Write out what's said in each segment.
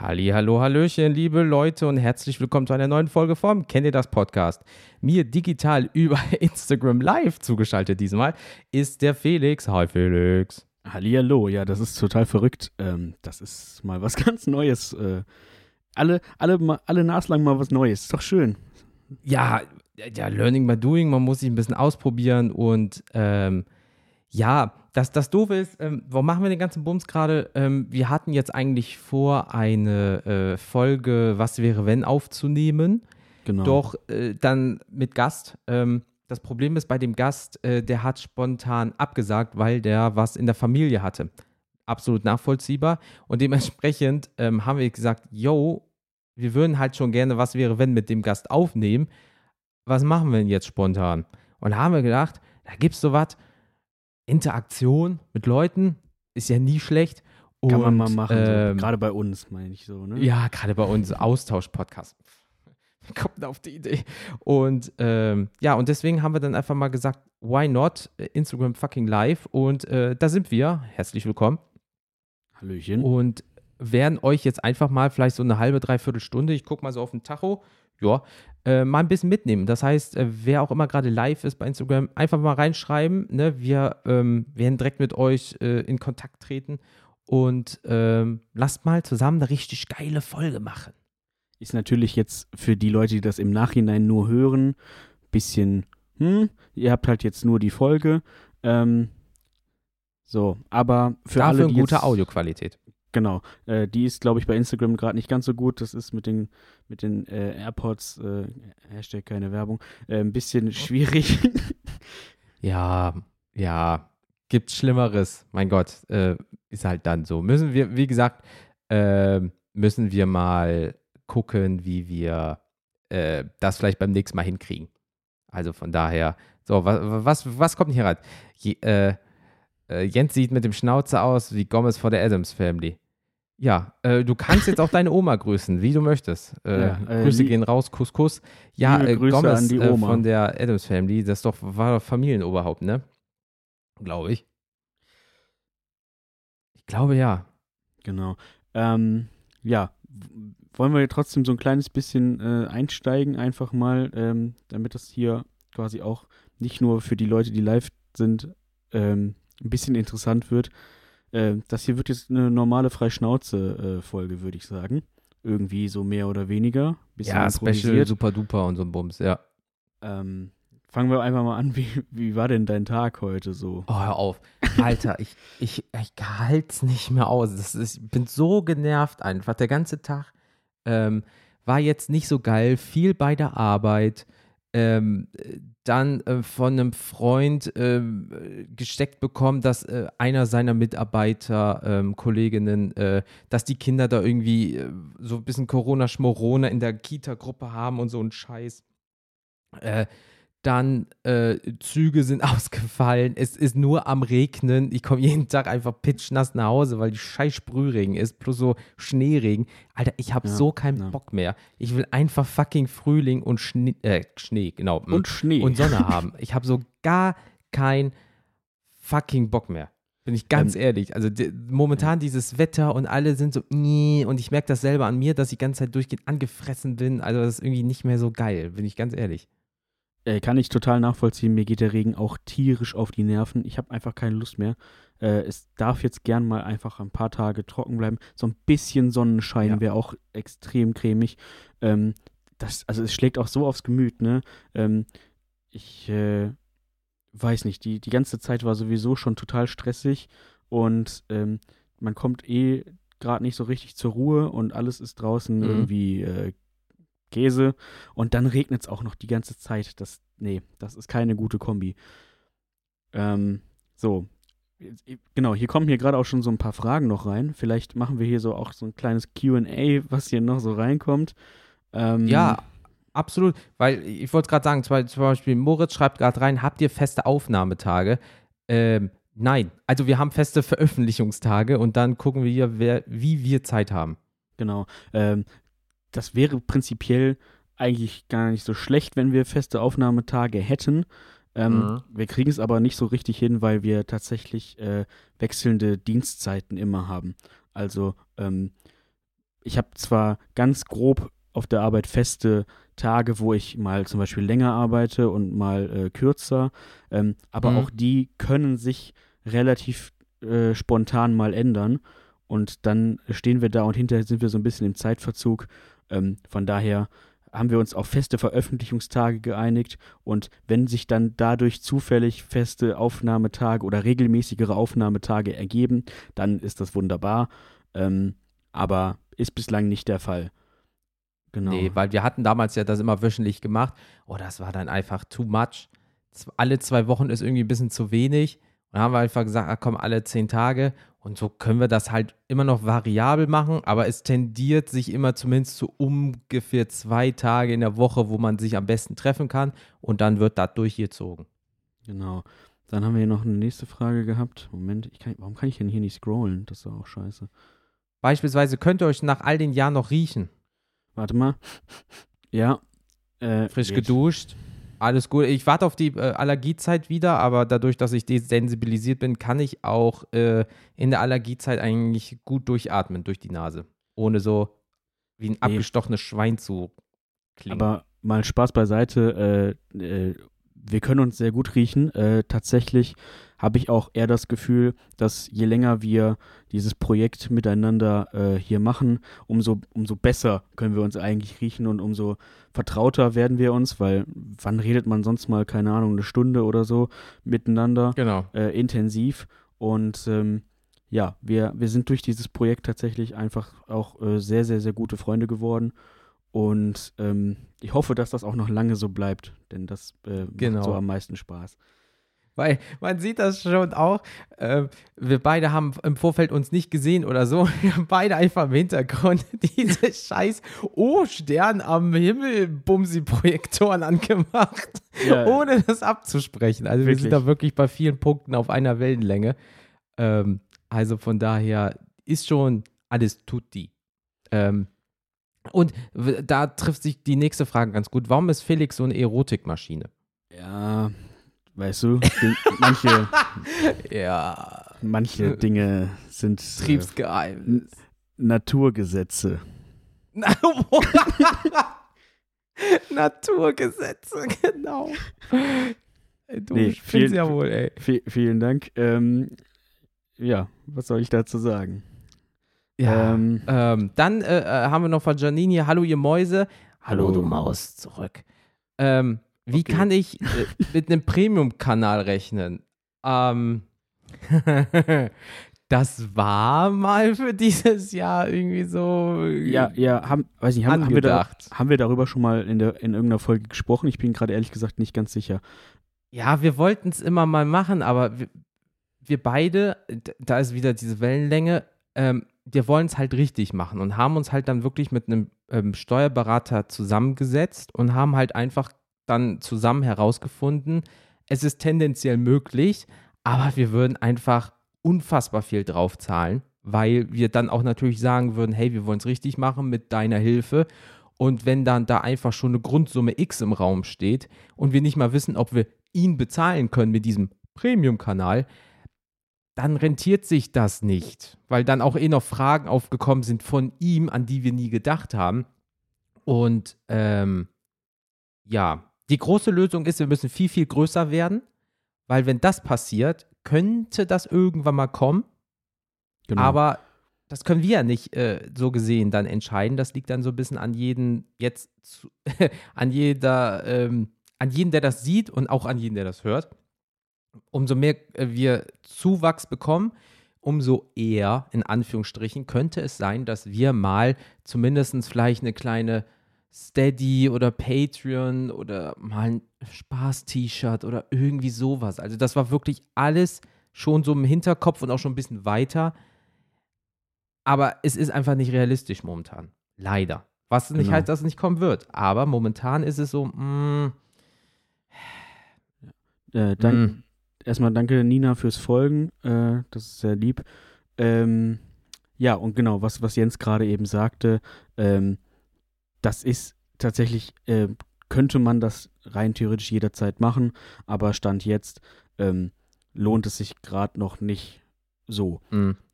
Hallihallo, Hallöchen, liebe Leute und herzlich willkommen zu einer neuen Folge vom Kennt ihr das Podcast. Mir digital über Instagram live zugeschaltet diesmal ist der Felix. Hi Felix. Hallihallo, ja, das ist total verrückt. Das ist mal was ganz Neues. Alle naslang mal was Neues, ist doch schön. Ja, learning by doing, man muss sich ein bisschen ausprobieren und ja, das Doofe ist, warum machen wir den ganzen Bums gerade? Wir hatten jetzt eigentlich vor, eine Folge Was wäre wenn aufzunehmen, genau. Doch dann mit Gast. Das Problem ist bei dem Gast, der hat spontan abgesagt, weil der was in der Familie hatte. Absolut nachvollziehbar und dementsprechend haben wir gesagt, yo, wir würden halt schon gerne Was wäre wenn mit dem Gast aufnehmen. Was machen wir denn jetzt spontan? Und haben wir gedacht, da gibt's sowas, Interaktion mit Leuten ist ja nie schlecht. Und, kann man mal machen, so. Gerade bei uns, meine ich so, ne? Ja, gerade bei uns, Austausch-Podcast. Man kommt auf die Idee. Und ja, und deswegen haben wir dann einfach mal gesagt, why not, Instagram fucking live. Und da sind wir, herzlich willkommen. Hallöchen. Und werden euch jetzt einfach mal vielleicht so eine halbe, dreiviertel Stunde, ich gucke mal so auf den Tacho, ja, mal ein bisschen mitnehmen. Das heißt, wer auch immer gerade live ist bei Instagram, einfach mal reinschreiben. Ne? Wir werden direkt mit euch in Kontakt treten und lasst mal zusammen eine richtig geile Folge machen. Ist natürlich jetzt für die Leute, die das im Nachhinein nur hören, ein bisschen, ihr habt halt jetzt nur die Folge. So, aber für dafür alle, die gute Audioqualität. Genau, die ist, glaube ich, bei Instagram gerade nicht ganz so gut. Das ist mit den AirPods, Hashtag keine Werbung, ein bisschen schwierig. Ja, gibt's Schlimmeres. Mein Gott, ist halt dann so. Müssen wir, wie gesagt, mal gucken, wie wir das vielleicht beim nächsten Mal hinkriegen. Also von daher, so, was kommt hier rein? Jens sieht mit dem Schnauzer aus wie Gomez vor der Addams-Family. Ja, du kannst jetzt auch deine Oma grüßen, wie du möchtest. Grüße gehen raus, Kuss, Kuss. Ja, Gomez an die Oma. Von der Addams-Family, das war doch Familienoberhaupt, ne? Glaube ich. Ich glaube, ja. Genau. Ja, wollen wir trotzdem so ein kleines bisschen einsteigen, einfach mal, damit das hier quasi auch nicht nur für die Leute, die live sind, ein bisschen interessant wird. Das hier wird jetzt eine normale Freischnauze-Folge, würde ich sagen. Irgendwie so mehr oder weniger. Bisschen ja, Special, Super-Duper und so ein Bums, ja. Fangen wir einfach mal an. Wie war denn dein Tag heute so? Oh, hör auf. Alter, ich halt's nicht mehr aus. Ich bin so genervt einfach. Der ganze Tag war jetzt nicht so geil. Viel bei der Arbeit. Dann von einem Freund gesteckt bekommen, dass einer seiner Mitarbeiter, Kolleginnen, dass die Kinder da irgendwie so ein bisschen Corona-Schmorone in der Kita-Gruppe haben und so einen Scheiß. Dann Züge sind ausgefallen, es ist nur am Regnen, ich komme jeden Tag einfach pitschnass nach Hause, weil die scheiß Sprühregen ist, plus so Schneeregen. Alter, ich habe so keinen Bock mehr. Ich will einfach fucking Frühling und Schnee, genau. Und Schnee. Und Sonne haben. Ich habe so gar keinen fucking Bock mehr. Bin ich ganz ehrlich. Also momentan dieses Wetter und alle sind so und ich merke das selber an mir, dass ich die ganze Zeit durchgehend angefressen bin. Also das ist irgendwie nicht mehr so geil, bin ich ganz ehrlich. Kann ich total nachvollziehen, mir geht der Regen auch tierisch auf die Nerven. Ich habe einfach keine Lust mehr. Es darf jetzt gern mal einfach ein paar Tage trocken bleiben. So ein bisschen Sonnenschein wäre auch extrem cremig. Also es schlägt auch so aufs Gemüt, ne? Ich weiß nicht, die ganze Zeit war sowieso schon total stressig und man kommt gerade nicht so richtig zur Ruhe und alles ist draußen irgendwie Käse und dann regnet es auch noch die ganze Zeit. Das ist keine gute Kombi. So, genau, hier kommen hier gerade auch schon so ein paar Fragen noch rein. Vielleicht machen wir hier so auch so ein kleines Q&A, was hier noch so reinkommt. Ja, absolut, weil ich wollte gerade sagen, zum Beispiel Moritz schreibt gerade rein, habt ihr feste Aufnahmetage? Nein, also wir haben feste Veröffentlichungstage und dann gucken wir hier, wie wir Zeit haben. Genau, das wäre prinzipiell eigentlich gar nicht so schlecht, wenn wir feste Aufnahmetage hätten. Wir kriegen es aber nicht so richtig hin, weil wir tatsächlich wechselnde Dienstzeiten immer haben. Also ich habe zwar ganz grob auf der Arbeit feste Tage, wo ich mal zum Beispiel länger arbeite und mal kürzer, aber auch die können sich relativ spontan mal ändern und dann stehen wir da und hinterher sind wir so ein bisschen im Zeitverzug. Von daher haben wir uns auf feste Veröffentlichungstage geeinigt und wenn sich dann dadurch zufällig feste Aufnahmetage oder regelmäßigere Aufnahmetage ergeben, dann ist das wunderbar, aber ist bislang nicht der Fall. Genau. Nee, weil wir hatten damals ja das immer wöchentlich gemacht. Oh, das war dann einfach too much. Alle 2 Wochen ist irgendwie ein bisschen zu wenig. Und dann haben wir einfach gesagt, komm, alle 10 Tage. Und so können wir das halt immer noch variabel machen. Aber es tendiert sich immer zumindest zu ungefähr 2 Tage in der Woche, wo man sich am besten treffen kann. Und dann wird das durchgezogen. Genau. Dann haben wir hier noch eine nächste Frage gehabt. Moment, warum kann ich denn hier nicht scrollen? Das ist doch auch scheiße. Beispielsweise könnt ihr euch nach all den Jahren noch riechen. Warte mal. Ja. Frisch geht. Geduscht. Alles gut. Ich warte auf die Allergiezeit wieder, aber dadurch, dass ich desensibilisiert bin, kann ich auch in der Allergiezeit eigentlich gut durchatmen durch die Nase. Ohne so wie ein abgestochenes Schwein zu klingen. Aber mal Spaß beiseite. Wir können uns sehr gut riechen. Tatsächlich habe ich auch eher das Gefühl, dass je länger wir dieses Projekt miteinander hier machen, umso besser können wir uns eigentlich riechen und umso vertrauter werden wir uns, weil wann redet man sonst mal, keine Ahnung, 1 Stunde oder so miteinander, genau. Intensiv. Und wir sind durch dieses Projekt tatsächlich einfach auch sehr, sehr, sehr gute Freunde geworden. Und ich hoffe, dass das auch noch lange so bleibt, denn das macht so am meisten Spaß. Weil man sieht das schon auch, wir beide haben im Vorfeld uns nicht gesehen oder so, wir haben beide einfach im Hintergrund diese scheiß O-Stern am Himmel-Bumsi-Projektoren angemacht, ohne das abzusprechen. Also wirklich? Wir sind da wirklich bei vielen Punkten auf einer Wellenlänge. Also von daher ist schon alles tutti. Und da trifft sich die nächste Frage ganz gut. Warum ist Felix so eine Erotikmaschine? Ja, weißt du, manche Dinge sind Betriebsgeheimnis. Naturgesetze. Naturgesetze, genau. Du spielst ja wohl, ey. Vielen Dank. Was soll ich dazu sagen? Ja, dann haben wir noch von Janine hier, hallo ihr Mäuse. Hallo du Maus, zurück. Wie kann ich mit einem Premium-Kanal rechnen? Das war mal für dieses Jahr irgendwie so. Haben wir darüber schon mal in irgendeiner Folge gesprochen? Ich bin gerade ehrlich gesagt nicht ganz sicher. Ja, wir wollten es immer mal machen, aber wir beide, da ist wieder diese Wellenlänge, wir wollen es halt richtig machen und haben uns halt dann wirklich mit einem Steuerberater zusammengesetzt und haben halt einfach dann zusammen herausgefunden, es ist tendenziell möglich, aber wir würden einfach unfassbar viel drauf zahlen, weil wir dann auch natürlich sagen würden, hey, wir wollen es richtig machen mit deiner Hilfe. Und wenn dann da einfach schon eine Grundsumme X im Raum steht und wir nicht mal wissen, ob wir ihn bezahlen können mit diesem Premium-Kanal, dann rentiert sich das nicht, weil dann auch noch Fragen aufgekommen sind von ihm, an die wir nie gedacht haben. Und die große Lösung ist, wir müssen viel, viel größer werden, weil wenn das passiert, könnte das irgendwann mal kommen. Genau. Aber das können wir ja nicht so gesehen dann entscheiden. Das liegt dann so ein bisschen an jeden, der das sieht und auch an jeden, der das hört. Umso mehr wir Zuwachs bekommen, umso eher, in Anführungsstrichen, könnte es sein, dass wir mal zumindest vielleicht eine kleine Steady oder Patreon oder mal ein Spaß-T-Shirt oder irgendwie sowas. Also das war wirklich alles schon so im Hinterkopf und auch schon ein bisschen weiter. Aber es ist einfach nicht realistisch momentan. Leider. Was nicht heißt, dass es nicht kommen wird. Aber momentan ist es so, Erstmal danke Nina fürs Folgen, das ist sehr lieb. Und genau, was Jens gerade eben sagte, das ist tatsächlich, könnte man das rein theoretisch jederzeit machen, aber Stand jetzt lohnt es sich gerade noch nicht so.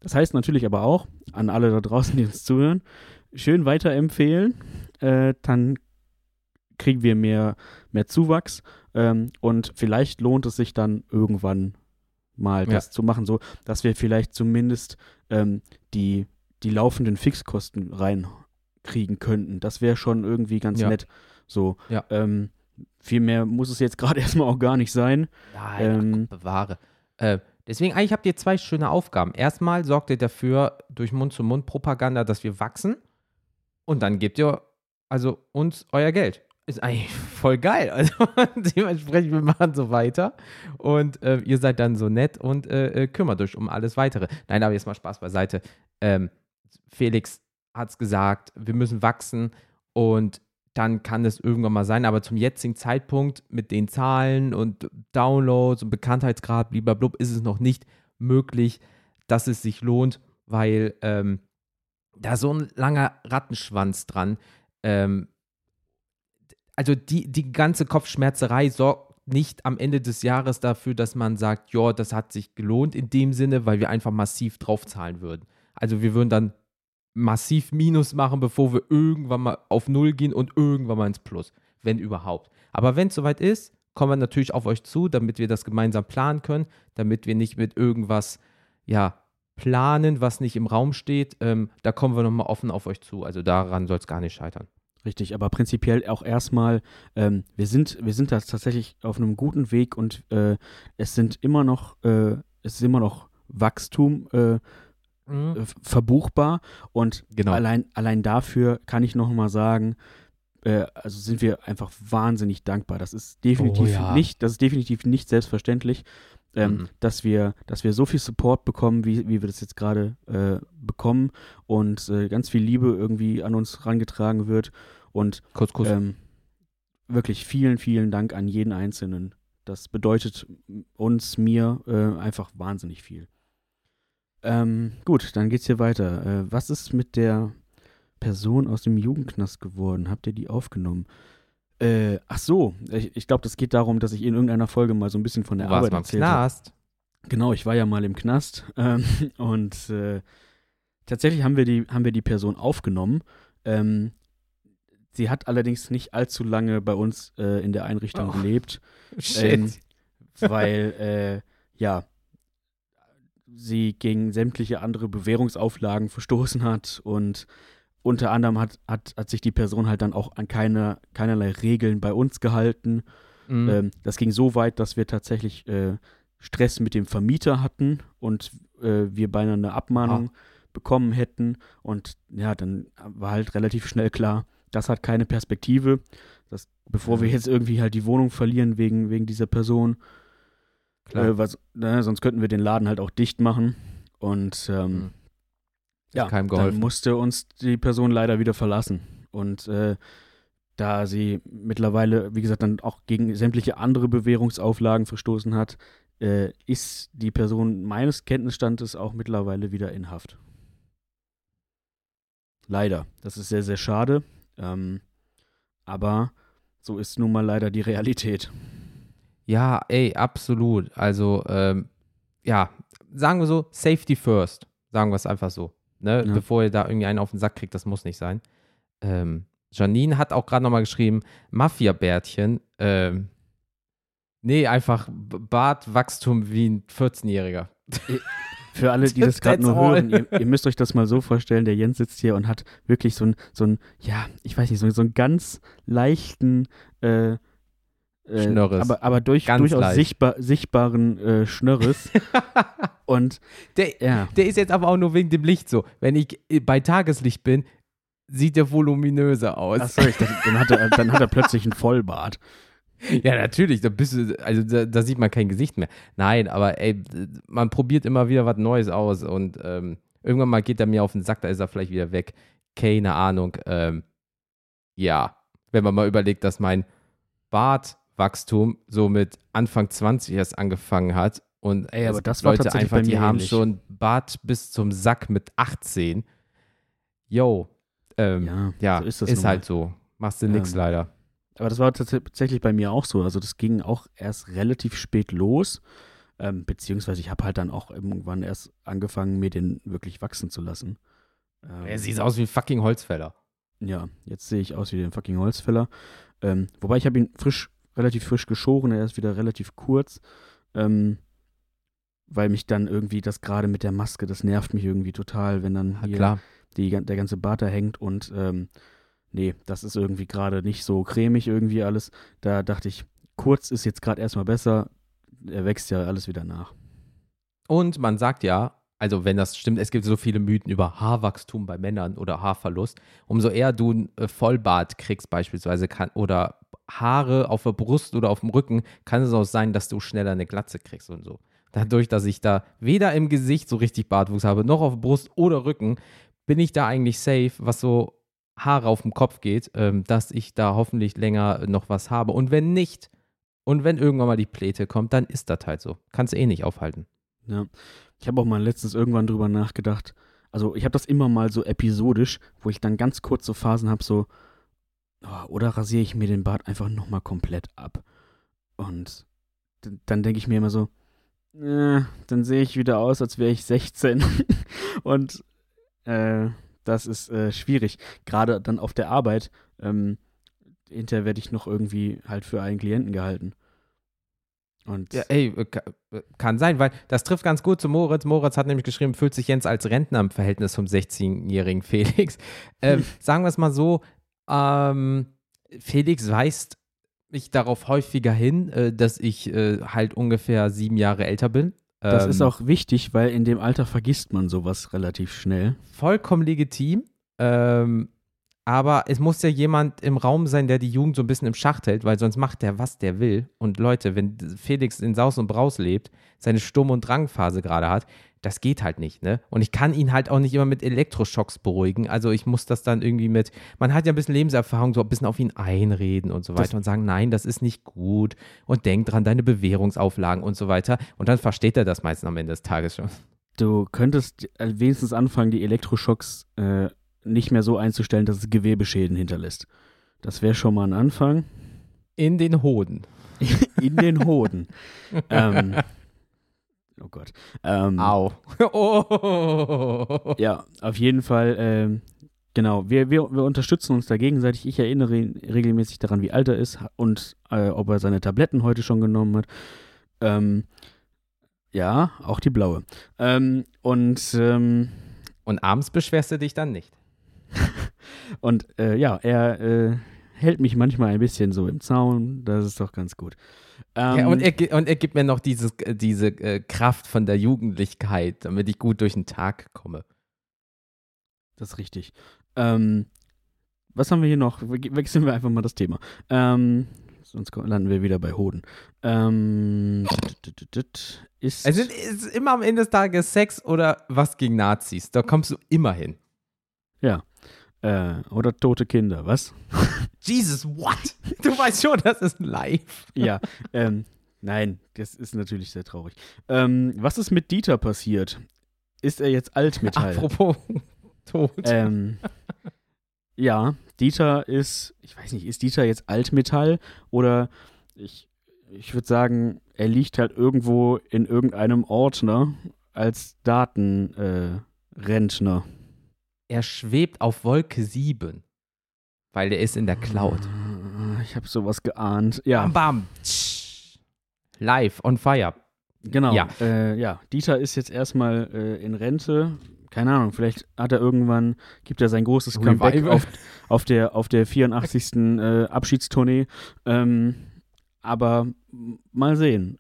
Das heißt natürlich aber auch, an alle da draußen, die uns zuhören, schön weiterempfehlen, dann kriegen wir mehr Zuwachs und vielleicht lohnt es sich dann irgendwann mal das zu machen, so dass wir vielleicht zumindest die laufenden Fixkosten reinkriegen könnten. Das wäre schon irgendwie ganz nett. So. Ja. Viel mehr muss es jetzt gerade erstmal auch gar nicht sein. Nein, Gott bewahre. Deswegen, eigentlich habt ihr zwei schöne Aufgaben. Erstmal sorgt ihr dafür durch Mund-zu-Mund-Propaganda, dass wir wachsen, und dann gebt ihr uns euer Geld. Ist eigentlich voll geil. Also dementsprechend, wir machen so weiter und ihr seid dann so nett und kümmert euch um alles Weitere. Nein, aber jetzt mal Spaß beiseite. Felix hat's gesagt, wir müssen wachsen und dann kann es irgendwann mal sein, aber zum jetzigen Zeitpunkt mit den Zahlen und Downloads und Bekanntheitsgrad, blub, ist es noch nicht möglich, dass es sich lohnt, weil da so ein langer Rattenschwanz dran, also die ganze Kopfschmerzerei sorgt nicht am Ende des Jahres dafür, dass man sagt, ja, das hat sich gelohnt in dem Sinne, weil wir einfach massiv draufzahlen würden. Also wir würden dann massiv Minus machen, bevor wir irgendwann mal auf Null gehen und irgendwann mal ins Plus, wenn überhaupt. Aber wenn es soweit ist, kommen wir natürlich auf euch zu, damit wir das gemeinsam planen können, damit wir nicht mit irgendwas, planen, was nicht im Raum steht. Da kommen wir nochmal offen auf euch zu. Also daran soll es gar nicht scheitern. Richtig, aber prinzipiell auch erstmal, wir sind da tatsächlich auf einem guten Weg und es ist immer noch Wachstum verbuchbar und allein dafür kann ich noch mal sagen, also sind wir einfach wahnsinnig dankbar. Das ist definitiv nicht selbstverständlich, dass wir so viel Support bekommen, wie wir das jetzt gerade bekommen und ganz viel Liebe irgendwie an uns herangetragen wird und Kuss. Wirklich vielen, vielen Dank an jeden Einzelnen. Das bedeutet uns, mir einfach wahnsinnig viel. Gut, dann geht's hier weiter. Was ist mit der Person aus dem Jugendknast geworden? Habt ihr die aufgenommen? Ach so, ich glaube, das geht darum, dass ich in irgendeiner Folge mal so ein bisschen von der Arbeit erzählt habe. Du warst mal im Knast. Genau, ich war ja mal im Knast. Und tatsächlich haben wir die Person aufgenommen. Sie hat allerdings nicht allzu lange bei uns in der Einrichtung gelebt. Shit. Weil, sie gegen sämtliche andere Bewährungsauflagen verstoßen hat und unter anderem hat sich die Person halt dann auch an keinerlei Regeln bei uns gehalten. Mhm. Das ging so weit, dass wir tatsächlich Stress mit dem Vermieter hatten und wir beinahe eine Abmahnung bekommen hätten. Und ja, dann war halt relativ schnell klar, das hat keine Perspektive. Bevor wir jetzt irgendwie halt die Wohnung verlieren wegen dieser Person, sonst könnten wir den Laden halt auch dicht machen und dann musste uns die Person leider wieder verlassen und da sie mittlerweile, wie gesagt, dann auch gegen sämtliche andere Bewährungsauflagen verstoßen hat, ist die Person meines Kenntnisstandes auch mittlerweile wieder in Haft. Leider, das ist sehr, sehr schade, aber so ist nun mal leider die Realität. Ja, ey, absolut. Also, sagen wir so, Safety first. Sagen wir es einfach so. Ne? Ja. Bevor ihr da irgendwie einen auf den Sack kriegt, das muss nicht sein. Janine hat auch gerade nochmal geschrieben, Mafia-Bärtchen. Einfach Bartwachstum wie ein 14-Jähriger. Für alle, die das gerade nur hören, ihr müsst euch das mal so vorstellen, der Jens sitzt hier und hat wirklich so einen ganz leichten Schnörres. Aber durchaus sichtbaren Schnörres. Und der ist jetzt aber auch nur wegen dem Licht so. Wenn ich bei Tageslicht bin, sieht der voluminöser aus. Ach so, dann hat er plötzlich einen Vollbart. Ja, natürlich. Da sieht man kein Gesicht mehr. Nein, aber ey, man probiert immer wieder was Neues aus und irgendwann mal geht er mir auf den Sack, da ist er vielleicht wieder weg. Keine Ahnung. Wenn man mal überlegt, dass mein Bart Wachstum so mit Anfang 20 erst angefangen hat und aber das war Leute einfach, die haben schon Bart bis zum Sack mit 18. Yo, so ist halt so. Machst du nix leider. Aber das war tatsächlich bei mir auch so. Also das ging auch erst relativ spät los, beziehungsweise ich habe halt dann auch irgendwann erst angefangen, mir den wirklich wachsen zu lassen. Er sieht aus wie ein fucking Holzfäller. Ja, jetzt sehe ich aus wie ein fucking Holzfäller. Wobei ich habe ihn relativ frisch geschoren, er ist wieder relativ kurz. Weil mich dann irgendwie das gerade mit der Maske, das nervt mich irgendwie total, wenn dann hier der ganze Bart da hängt und nee, das ist irgendwie gerade nicht so cremig irgendwie alles. Da dachte ich, kurz ist jetzt gerade erstmal besser, er wächst ja alles wieder nach. Und man sagt ja, also wenn das stimmt, es gibt so viele Mythen über Haarwachstum bei Männern oder Haarverlust, umso eher du einen Vollbart kriegst beispielsweise oder Haare auf der Brust oder auf dem Rücken, kann es auch sein, dass du schneller eine Glatze kriegst und so. Dadurch, dass ich da weder im Gesicht so richtig Bartwuchs habe, noch auf Brust oder Rücken, bin ich da eigentlich safe, was so Haare auf dem Kopf geht, dass ich da hoffentlich länger noch was habe. Und wenn nicht, und wenn irgendwann mal die Pläte kommt, dann ist das halt so. Kannst du eh nicht aufhalten. Ja, ich habe auch mal letztens irgendwann drüber nachgedacht. Also ich habe das immer mal so episodisch, wo ich dann ganz kurz so Phasen habe, so, oh, oder rasiere ich mir den Bart einfach nochmal komplett ab. Und dann denke ich mir immer so, dann sehe ich wieder aus, als wäre ich 16. Und das ist schwierig. Gerade dann auf der Arbeit. Hinterher werde ich noch irgendwie halt für einen Klienten gehalten. Und ja, ey, kann sein, weil das trifft ganz gut zu Moritz. Moritz hat nämlich geschrieben, fühlt sich Jens als Rentner im Verhältnis zum 16-jährigen Felix. Sagen wir es mal so, Felix weist mich darauf häufiger hin, dass ich halt ungefähr 7 Jahre älter bin. Das ist auch wichtig, weil in dem Alter vergisst man sowas relativ schnell. Vollkommen legitim, aber es muss ja jemand im Raum sein, der die Jugend so ein bisschen im Schach hält, weil sonst macht der, was der will. Und Leute, wenn Felix in Saus und Braus lebt, seine Sturm- und Drangphase gerade hat, das geht halt nicht, ne? Und ich kann ihn halt auch nicht immer mit Elektroschocks beruhigen. Also ich muss das dann irgendwie man hat ja ein bisschen Lebenserfahrung, so ein bisschen auf ihn einreden und so weiter und sagen, nein, das ist nicht gut und denk dran, deine Bewährungsauflagen und so weiter. Und dann versteht er das meistens am Ende des Tages schon. Du könntest wenigstens anfangen, die Elektroschocks nicht mehr so einzustellen, dass es Gewebeschäden hinterlässt. Das wäre schon mal ein Anfang. In den Hoden. In den Hoden. Oh Gott. Au. Oh. Ja, auf jeden Fall, genau. Wir unterstützen uns da gegenseitig. Ich erinnere ihn regelmäßig daran, wie alt er ist und ob er seine Tabletten heute schon genommen hat. Ja, auch die blaue. Und abends beschwerst du dich dann nicht. Und ja, er hält mich manchmal ein bisschen so im Zaun. Das ist doch ganz gut. Ja, und er gibt mir noch diese Kraft von der Jugendlichkeit, damit ich gut durch den Tag komme. Das ist richtig. Was haben wir hier noch? Wechseln wir einfach mal das Thema. Sonst landen wir wieder bei Hoden. Also ist immer am Ende des Tages Sex oder was gegen Nazis. Da kommst du immer hin. Ja. Oder tote Kinder, was? Jesus, what? Du weißt schon, das ist live. Ja, nein, das ist natürlich sehr traurig. Was ist mit Dieter passiert? Ist er jetzt Altmetall? Apropos tot. Ja, Dieter ist, ich weiß nicht, ist Dieter jetzt Altmetall? Oder ich würde sagen, er liegt halt irgendwo in irgendeinem Ordner als Datenrentner. Er schwebt auf Wolke 7, weil er ist in der Cloud. Ich habe sowas geahnt. Ja. Bam, bam. Tsch. Live, on fire. Genau. Ja, Dieter ist jetzt erstmal in Rente. Keine Ahnung, vielleicht hat er irgendwann, gibt er sein großes Comeback auf der 84. Abschiedstournee. Aber mal sehen.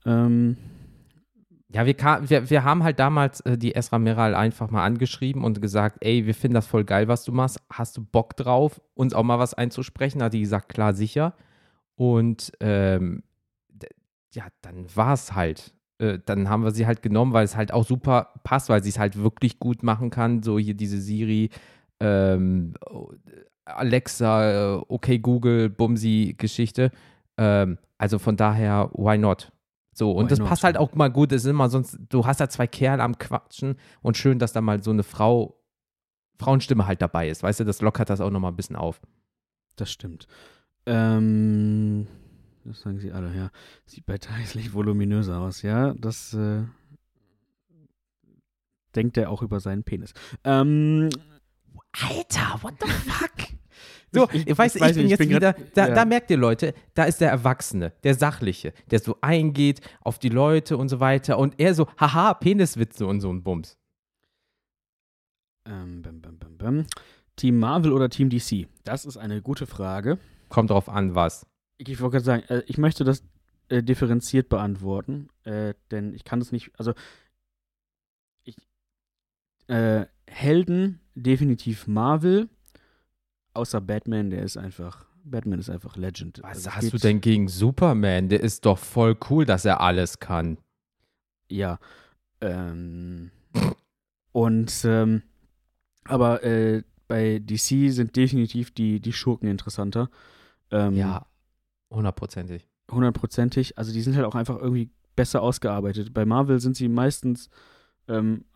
Ja, wir haben halt damals die Esra Meral einfach mal angeschrieben und gesagt, ey, wir finden das voll geil, was du machst. Hast du Bock drauf, uns auch mal was einzusprechen? Da hat die gesagt, klar, sicher. Und ja, dann war es halt. Dann haben wir sie halt genommen, weil es halt auch super passt, weil sie es halt wirklich gut machen kann. So hier diese Siri, Alexa, okay, Google, Bumsi-Geschichte. Also von daher, why not? So, und das passt halt auch mal gut. Es ist immer sonst, du hast da 2 Kerle am Quatschen und schön, dass da mal so eine Frauenstimme halt dabei ist. Weißt du, das lockert das auch nochmal ein bisschen auf. Das stimmt. Das sagen sie alle, ja. Sieht bei Tageslicht voluminöser aus, ja. Das denkt er auch über seinen Penis. Alter, what the fuck? So, ich bin jetzt wieder, da merkt ihr Leute, da ist der Erwachsene, der Sachliche, der so eingeht auf die Leute und so weiter und er so, haha, Peniswitze und so ein Bums. Team Marvel oder Team DC? Das ist eine gute Frage. Kommt drauf an, was? Ich wollte gerade sagen, ich möchte das differenziert beantworten, denn ich kann das nicht, also Helden, definitiv Marvel, außer Batman, Batman ist einfach Legend. Was hast du denn gegen Superman? Der ist doch voll cool, dass er alles kann. Ja. Aber bei DC sind definitiv die Schurken interessanter. Ja, 100%. Also die sind halt auch einfach irgendwie besser ausgearbeitet. Bei Marvel sind sie meistens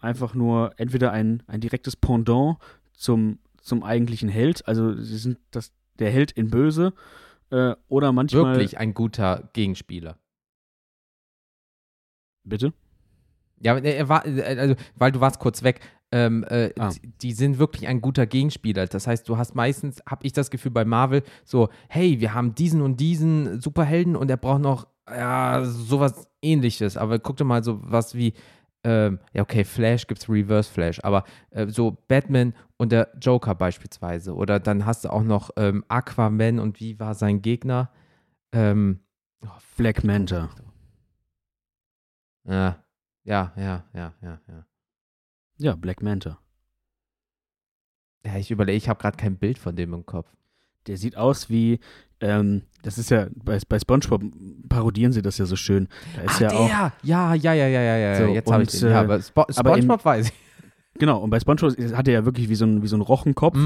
einfach nur entweder ein direktes Pendant zum eigentlichen Held, also sie sind der Held in Böse oder manchmal... Wirklich ein guter Gegenspieler. Bitte? Ja, weil du warst kurz weg, die sind wirklich ein guter Gegenspieler, das heißt, du hast meistens, habe ich das Gefühl bei Marvel, so, hey, wir haben diesen und diesen Superhelden und er braucht noch sowas Ähnliches, aber guck doch mal so was wie ja, okay, Flash gibt's Reverse Flash, aber so Batman und der Joker beispielsweise. Oder dann hast du auch noch Aquaman und wie war sein Gegner? Black Manta. Ja. Ja, Black Manta. Ja, ich überlege, ich habe gerade kein Bild von dem im Kopf. Der sieht aus wie, das ist ja, bei SpongeBob parodieren sie das ja so schön. Da ist ja, so, jetzt habe ich den. Ja, aber SpongeBob weiß ich. Genau, und bei SpongeBob hat er ja wirklich wie so ein Rochenkopf,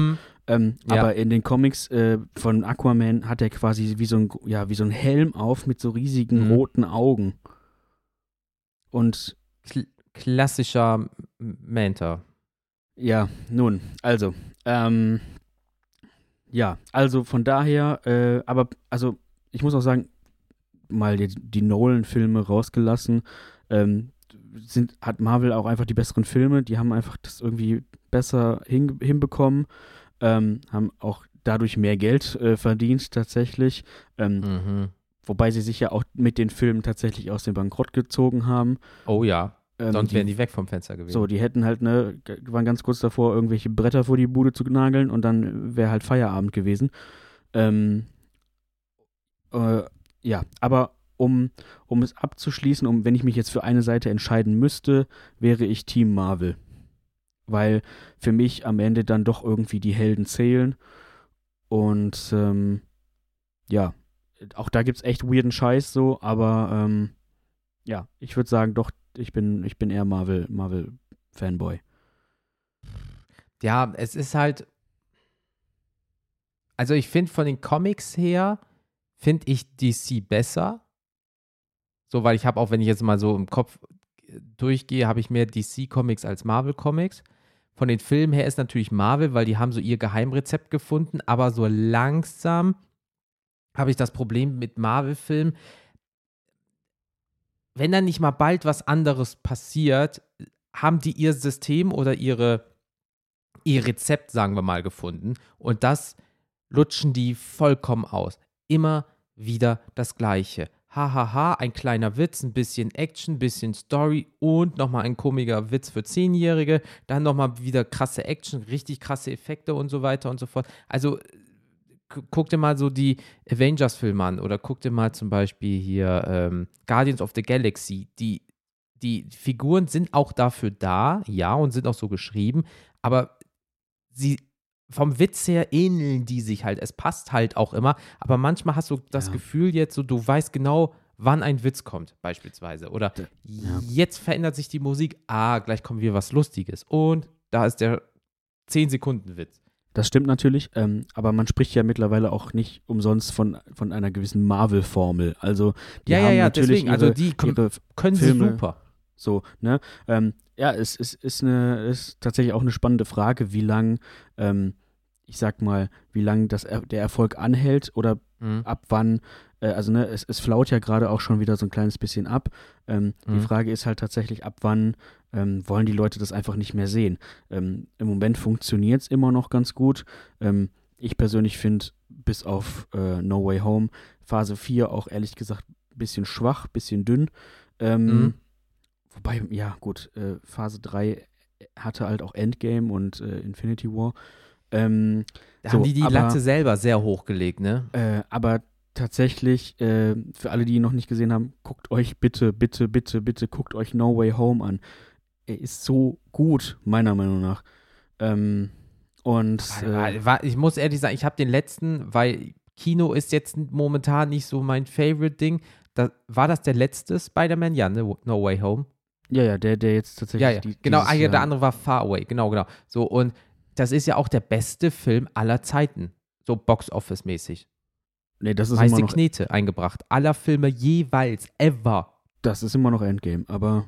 aber in den Comics von Aquaman hat er quasi wie so ein Helm auf mit so riesigen roten Augen. Und klassischer Manta. Ja, nun, also, ja, also von daher, aber also ich muss auch sagen, mal die Nolan-Filme rausgelassen, hat Marvel auch einfach die besseren Filme, die haben einfach das irgendwie besser hinbekommen, haben auch dadurch mehr Geld verdient tatsächlich, wobei sie sich ja auch mit den Filmen tatsächlich aus dem Bankrott gezogen haben. Oh ja. Sonst wären die weg vom Fenster gewesen. So, die hätten halt, waren ganz kurz davor, irgendwelche Bretter vor die Bude zu nageln und dann wäre halt Feierabend gewesen. Ja, aber um es abzuschließen, wenn ich mich jetzt für eine Seite entscheiden müsste, wäre ich Team Marvel. Weil für mich am Ende dann doch irgendwie die Helden zählen. Und ja, auch da gibt's echt weirden Scheiß so, aber ja, ich würde sagen, doch, ich bin eher Marvel-Fanboy. Ja, es ist halt, also ich finde von den Comics her, finde ich DC besser. So, weil ich habe auch, wenn ich jetzt mal so im Kopf durchgehe, habe ich mehr DC-Comics als Marvel-Comics. Von den Filmen her ist natürlich Marvel, weil die haben so ihr Geheimrezept gefunden, aber so langsam habe ich das Problem mit Marvel-Filmen, wenn dann nicht mal bald was anderes passiert, haben die ihr System oder ihr Rezept, sagen wir mal, gefunden. Und das lutschen die vollkommen aus. Immer wieder das Gleiche. Hahaha, ein kleiner Witz, ein bisschen Action, ein bisschen Story und nochmal ein komischer Witz für 10-Jährige. Dann nochmal wieder krasse Action, richtig krasse Effekte und so weiter und so fort. Also guck dir mal so die Avengers-Filme an oder guck dir mal zum Beispiel hier Guardians of the Galaxy. Die Figuren sind auch dafür da, ja, und sind auch so geschrieben, aber vom Witz her ähneln die sich halt. Es passt halt auch immer, aber manchmal hast du das Gefühl jetzt so, du weißt genau, wann ein Witz kommt, beispielsweise. Oder jetzt verändert sich die Musik, gleich kommt wieder was Lustiges. Und da ist der 10-Sekunden-Witz. Das stimmt natürlich, aber man spricht ja mittlerweile auch nicht umsonst von einer gewissen Marvel-Formel. Also die haben natürlich deswegen. Also die können sie super. So, ne? Ja, es ist tatsächlich auch eine spannende Frage, wie lang, wie lang der Erfolg anhält oder ab wann, es flaut ja gerade auch schon wieder so ein kleines bisschen ab. Die Frage ist halt tatsächlich, ab wann wollen die Leute das einfach nicht mehr sehen. Im Moment funktioniert es immer noch ganz gut. Ich persönlich finde, bis auf No Way Home, Phase 4 auch ehrlich gesagt ein bisschen schwach, ein bisschen dünn. Wobei, ja gut, Phase 3 hatte halt auch Endgame und Infinity War. Da haben die Latte selber sehr hochgelegt, ne? Aber tatsächlich, für alle, die ihn noch nicht gesehen haben, guckt euch bitte, guckt euch No Way Home an. Er ist so gut, meiner Meinung nach. Und ich muss ehrlich sagen, ich habe den letzten, weil Kino ist jetzt momentan nicht so mein Favorite-Ding. War das der letzte Spider-Man? Ja, ne? No Way Home. Ja, der jetzt tatsächlich. Ja. Genau, der andere war Far Away. Genau. So, und das ist ja auch der beste Film aller Zeiten. So Box-Office-mäßig. Nee, das ist meiste immer noch Knete eingebracht. Aller Filme jeweils, ever. Das ist immer noch Endgame, aber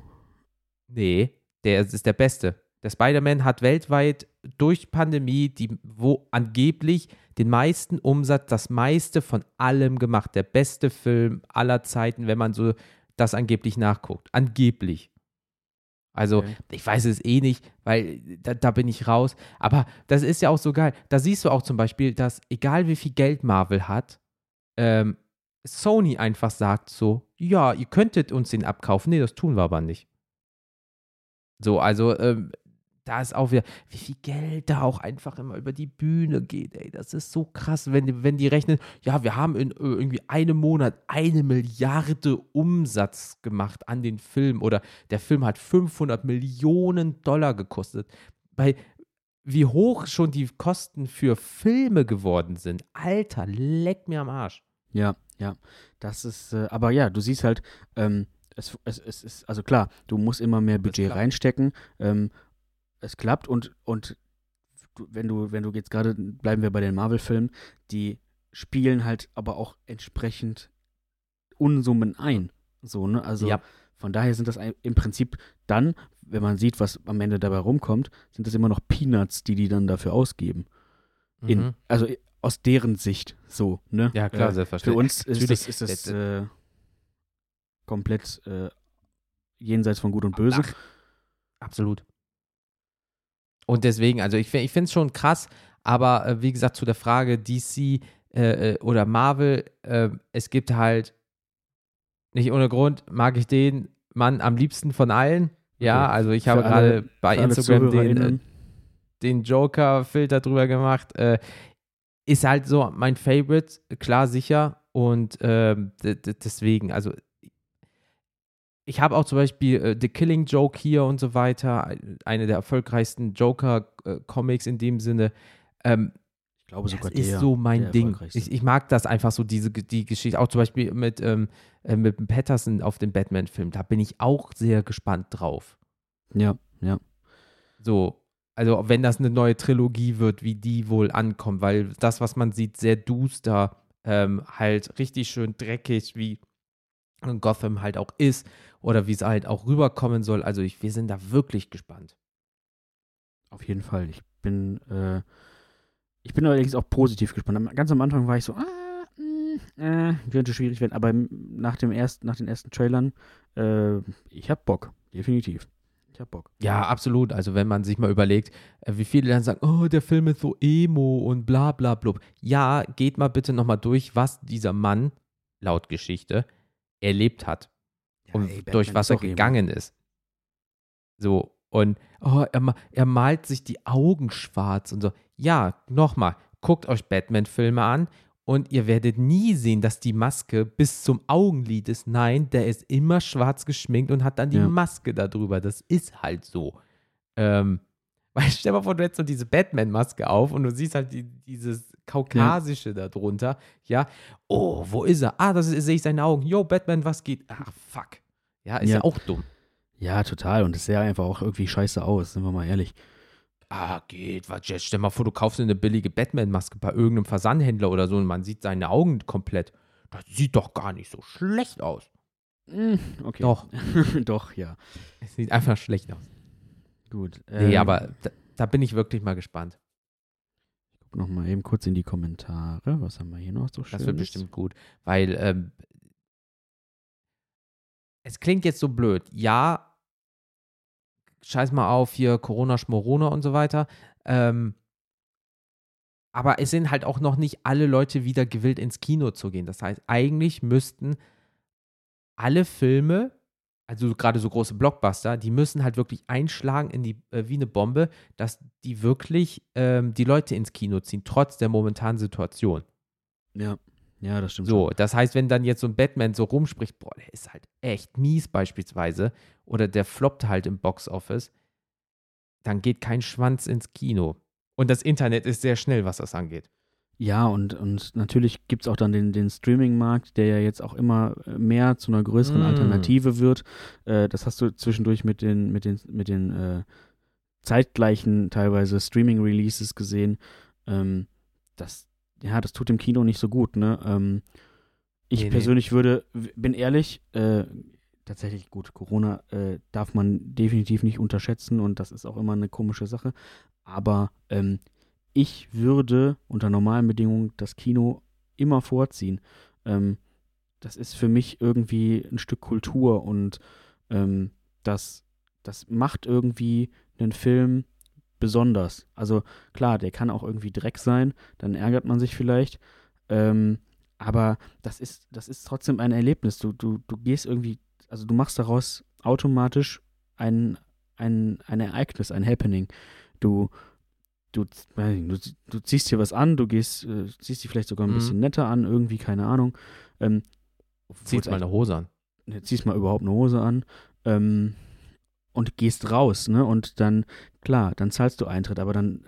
nee, der ist der beste. Der Spider-Man hat weltweit durch Pandemie, wo angeblich den meisten Umsatz, das meiste von allem gemacht. Der beste Film aller Zeiten, wenn man so das angeblich nachguckt. Angeblich. Also, okay. Ich weiß es eh nicht, weil da bin ich raus. Aber das ist ja auch so geil. Da siehst du auch zum Beispiel, dass egal wie viel Geld Marvel hat, Sony einfach sagt so, ja, ihr könntet uns den abkaufen. Nee, das tun wir aber nicht. So, also, da ist auch wieder, wie viel Geld da auch einfach immer über die Bühne geht, ey. Das ist so krass, wenn die rechnen, ja, wir haben in irgendwie einem Monat 1 Milliarde Umsatz gemacht an den Film oder der Film hat 500 Millionen Dollar gekostet. Wie hoch schon die Kosten für Filme geworden sind. Alter, leck mir am Arsch. Ja, das ist, aber ja, du siehst halt, es ist, also klar, du musst immer mehr Budget reinstecken, es klappt und wenn du jetzt gerade, bleiben wir bei den Marvel-Filmen, die spielen halt aber auch entsprechend Unsummen ein. So, ne? Also ja. Von daher sind das im Prinzip dann, wenn man sieht, was am Ende dabei rumkommt, sind das immer noch Peanuts, die dann dafür ausgeben. Also aus deren Sicht so, ne? Ja, klar, selbstverständlich. Für uns ist das komplett jenseits von Gut und Böse. Ach, absolut. Und deswegen, also ich finde es schon krass, aber wie gesagt, zu der Frage DC oder Marvel, es gibt halt, nicht ohne Grund, mag ich den Mann am liebsten von allen. Ja, also ich habe gerade bei Instagram den Joker-Filter drüber gemacht. Ist halt so mein Favorite, klar, sicher. Und deswegen, also ich habe auch zum Beispiel The Killing Joke hier und so weiter, eine der erfolgreichsten Joker-Comics in dem Sinne. Ich glaube sogar das ist so mein Ding. Ich mag das einfach so, die Geschichte. Auch zum Beispiel mit Patterson auf dem Batman-Film. Da bin ich auch sehr gespannt drauf. Ja. So, also wenn das eine neue Trilogie wird, wie die wohl ankommt. Weil das, was man sieht, sehr duster, halt richtig schön dreckig, wie Gotham halt auch ist oder wie es halt auch rüberkommen soll. Also wir sind da wirklich gespannt. Auf jeden Fall. Ich bin allerdings auch positiv gespannt. Ganz am Anfang war ich so, könnte schwierig werden, aber nach den ersten Trailern, ich hab Bock, definitiv. Ich hab Bock. Ja, absolut. Also wenn man sich mal überlegt, wie viele dann sagen, oh, der Film ist so emo und bla bla blub. Ja, geht mal bitte nochmal durch, was dieser Mann, laut Geschichte, erlebt hat und durch was er gegangen ist. So, und er malt sich die Augen schwarz und so. Ja, nochmal, guckt euch Batman-Filme an und ihr werdet nie sehen, dass die Maske bis zum Augenlid ist. Nein, der ist immer schwarz geschminkt und hat dann die Maske darüber. Das ist halt so. Weil stell mal vor, du hättest so diese Batman-Maske auf und du siehst halt dieses Kaukasische darunter. Ja, oh, wo ist er? Ah, das sehe ich seine Augen. Yo, Batman, was geht? Ach, fuck. Ja, ist ja auch dumm. Ja, total. Und es sah einfach auch irgendwie scheiße aus, sind wir mal ehrlich. Ah, geht. Jetzt stell mal vor, du kaufst eine billige Batman-Maske bei irgendeinem Versandhändler oder so und man sieht seine Augen komplett. Das sieht doch gar nicht so schlecht aus. Okay. Doch. Doch, ja. Es sieht einfach schlecht aus. Gut. Nee, aber da bin ich wirklich mal gespannt. Ich gucke nochmal eben kurz in die Kommentare. Was haben wir hier noch so schön? Das wird bestimmt gut, weil es klingt jetzt so blöd. Ja, scheiß mal auf hier Corona, Schmorona und so weiter. Aber es sind halt auch noch nicht alle Leute wieder gewillt, ins Kino zu gehen. Das heißt, eigentlich müssten alle Filme, also gerade so große Blockbuster, die müssen halt wirklich einschlagen in die, wie eine Bombe, dass die wirklich die Leute ins Kino ziehen, trotz der momentanen Situation. Ja, ja, das stimmt. So, das heißt, wenn dann jetzt so ein Batman so rumspricht, boah, der ist halt echt mies beispielsweise, oder der floppt halt im Boxoffice, dann geht kein Schwanz ins Kino. Und das Internet ist sehr schnell, was das angeht. Ja, und natürlich gibt es auch dann den Streaming-Markt, der ja jetzt auch immer mehr zu einer größeren Alternative wird. Das hast du zwischendurch mit den zeitgleichen teilweise Streaming-Releases gesehen. Das tut dem Kino nicht so gut, ne? Ich persönlich bin ehrlich, tatsächlich gut, Corona darf man definitiv nicht unterschätzen und das ist auch immer eine komische Sache. Aber ich würde unter normalen Bedingungen das Kino immer vorziehen. Das ist für mich irgendwie ein Stück Kultur und das macht irgendwie einen Film besonders. Also klar, der kann auch irgendwie Dreck sein, dann ärgert man sich vielleicht. Aber das ist trotzdem ein Erlebnis. Du gehst irgendwie, also du machst daraus automatisch ein Ereignis, ein Happening. Du ziehst dir was an, du ziehst dich vielleicht sogar ein bisschen netter an, irgendwie, keine Ahnung. Ziehst mal eine Hose an. Ne, ziehst mal überhaupt eine Hose an und gehst raus, ne? Und dann, klar, dann zahlst du Eintritt, aber dann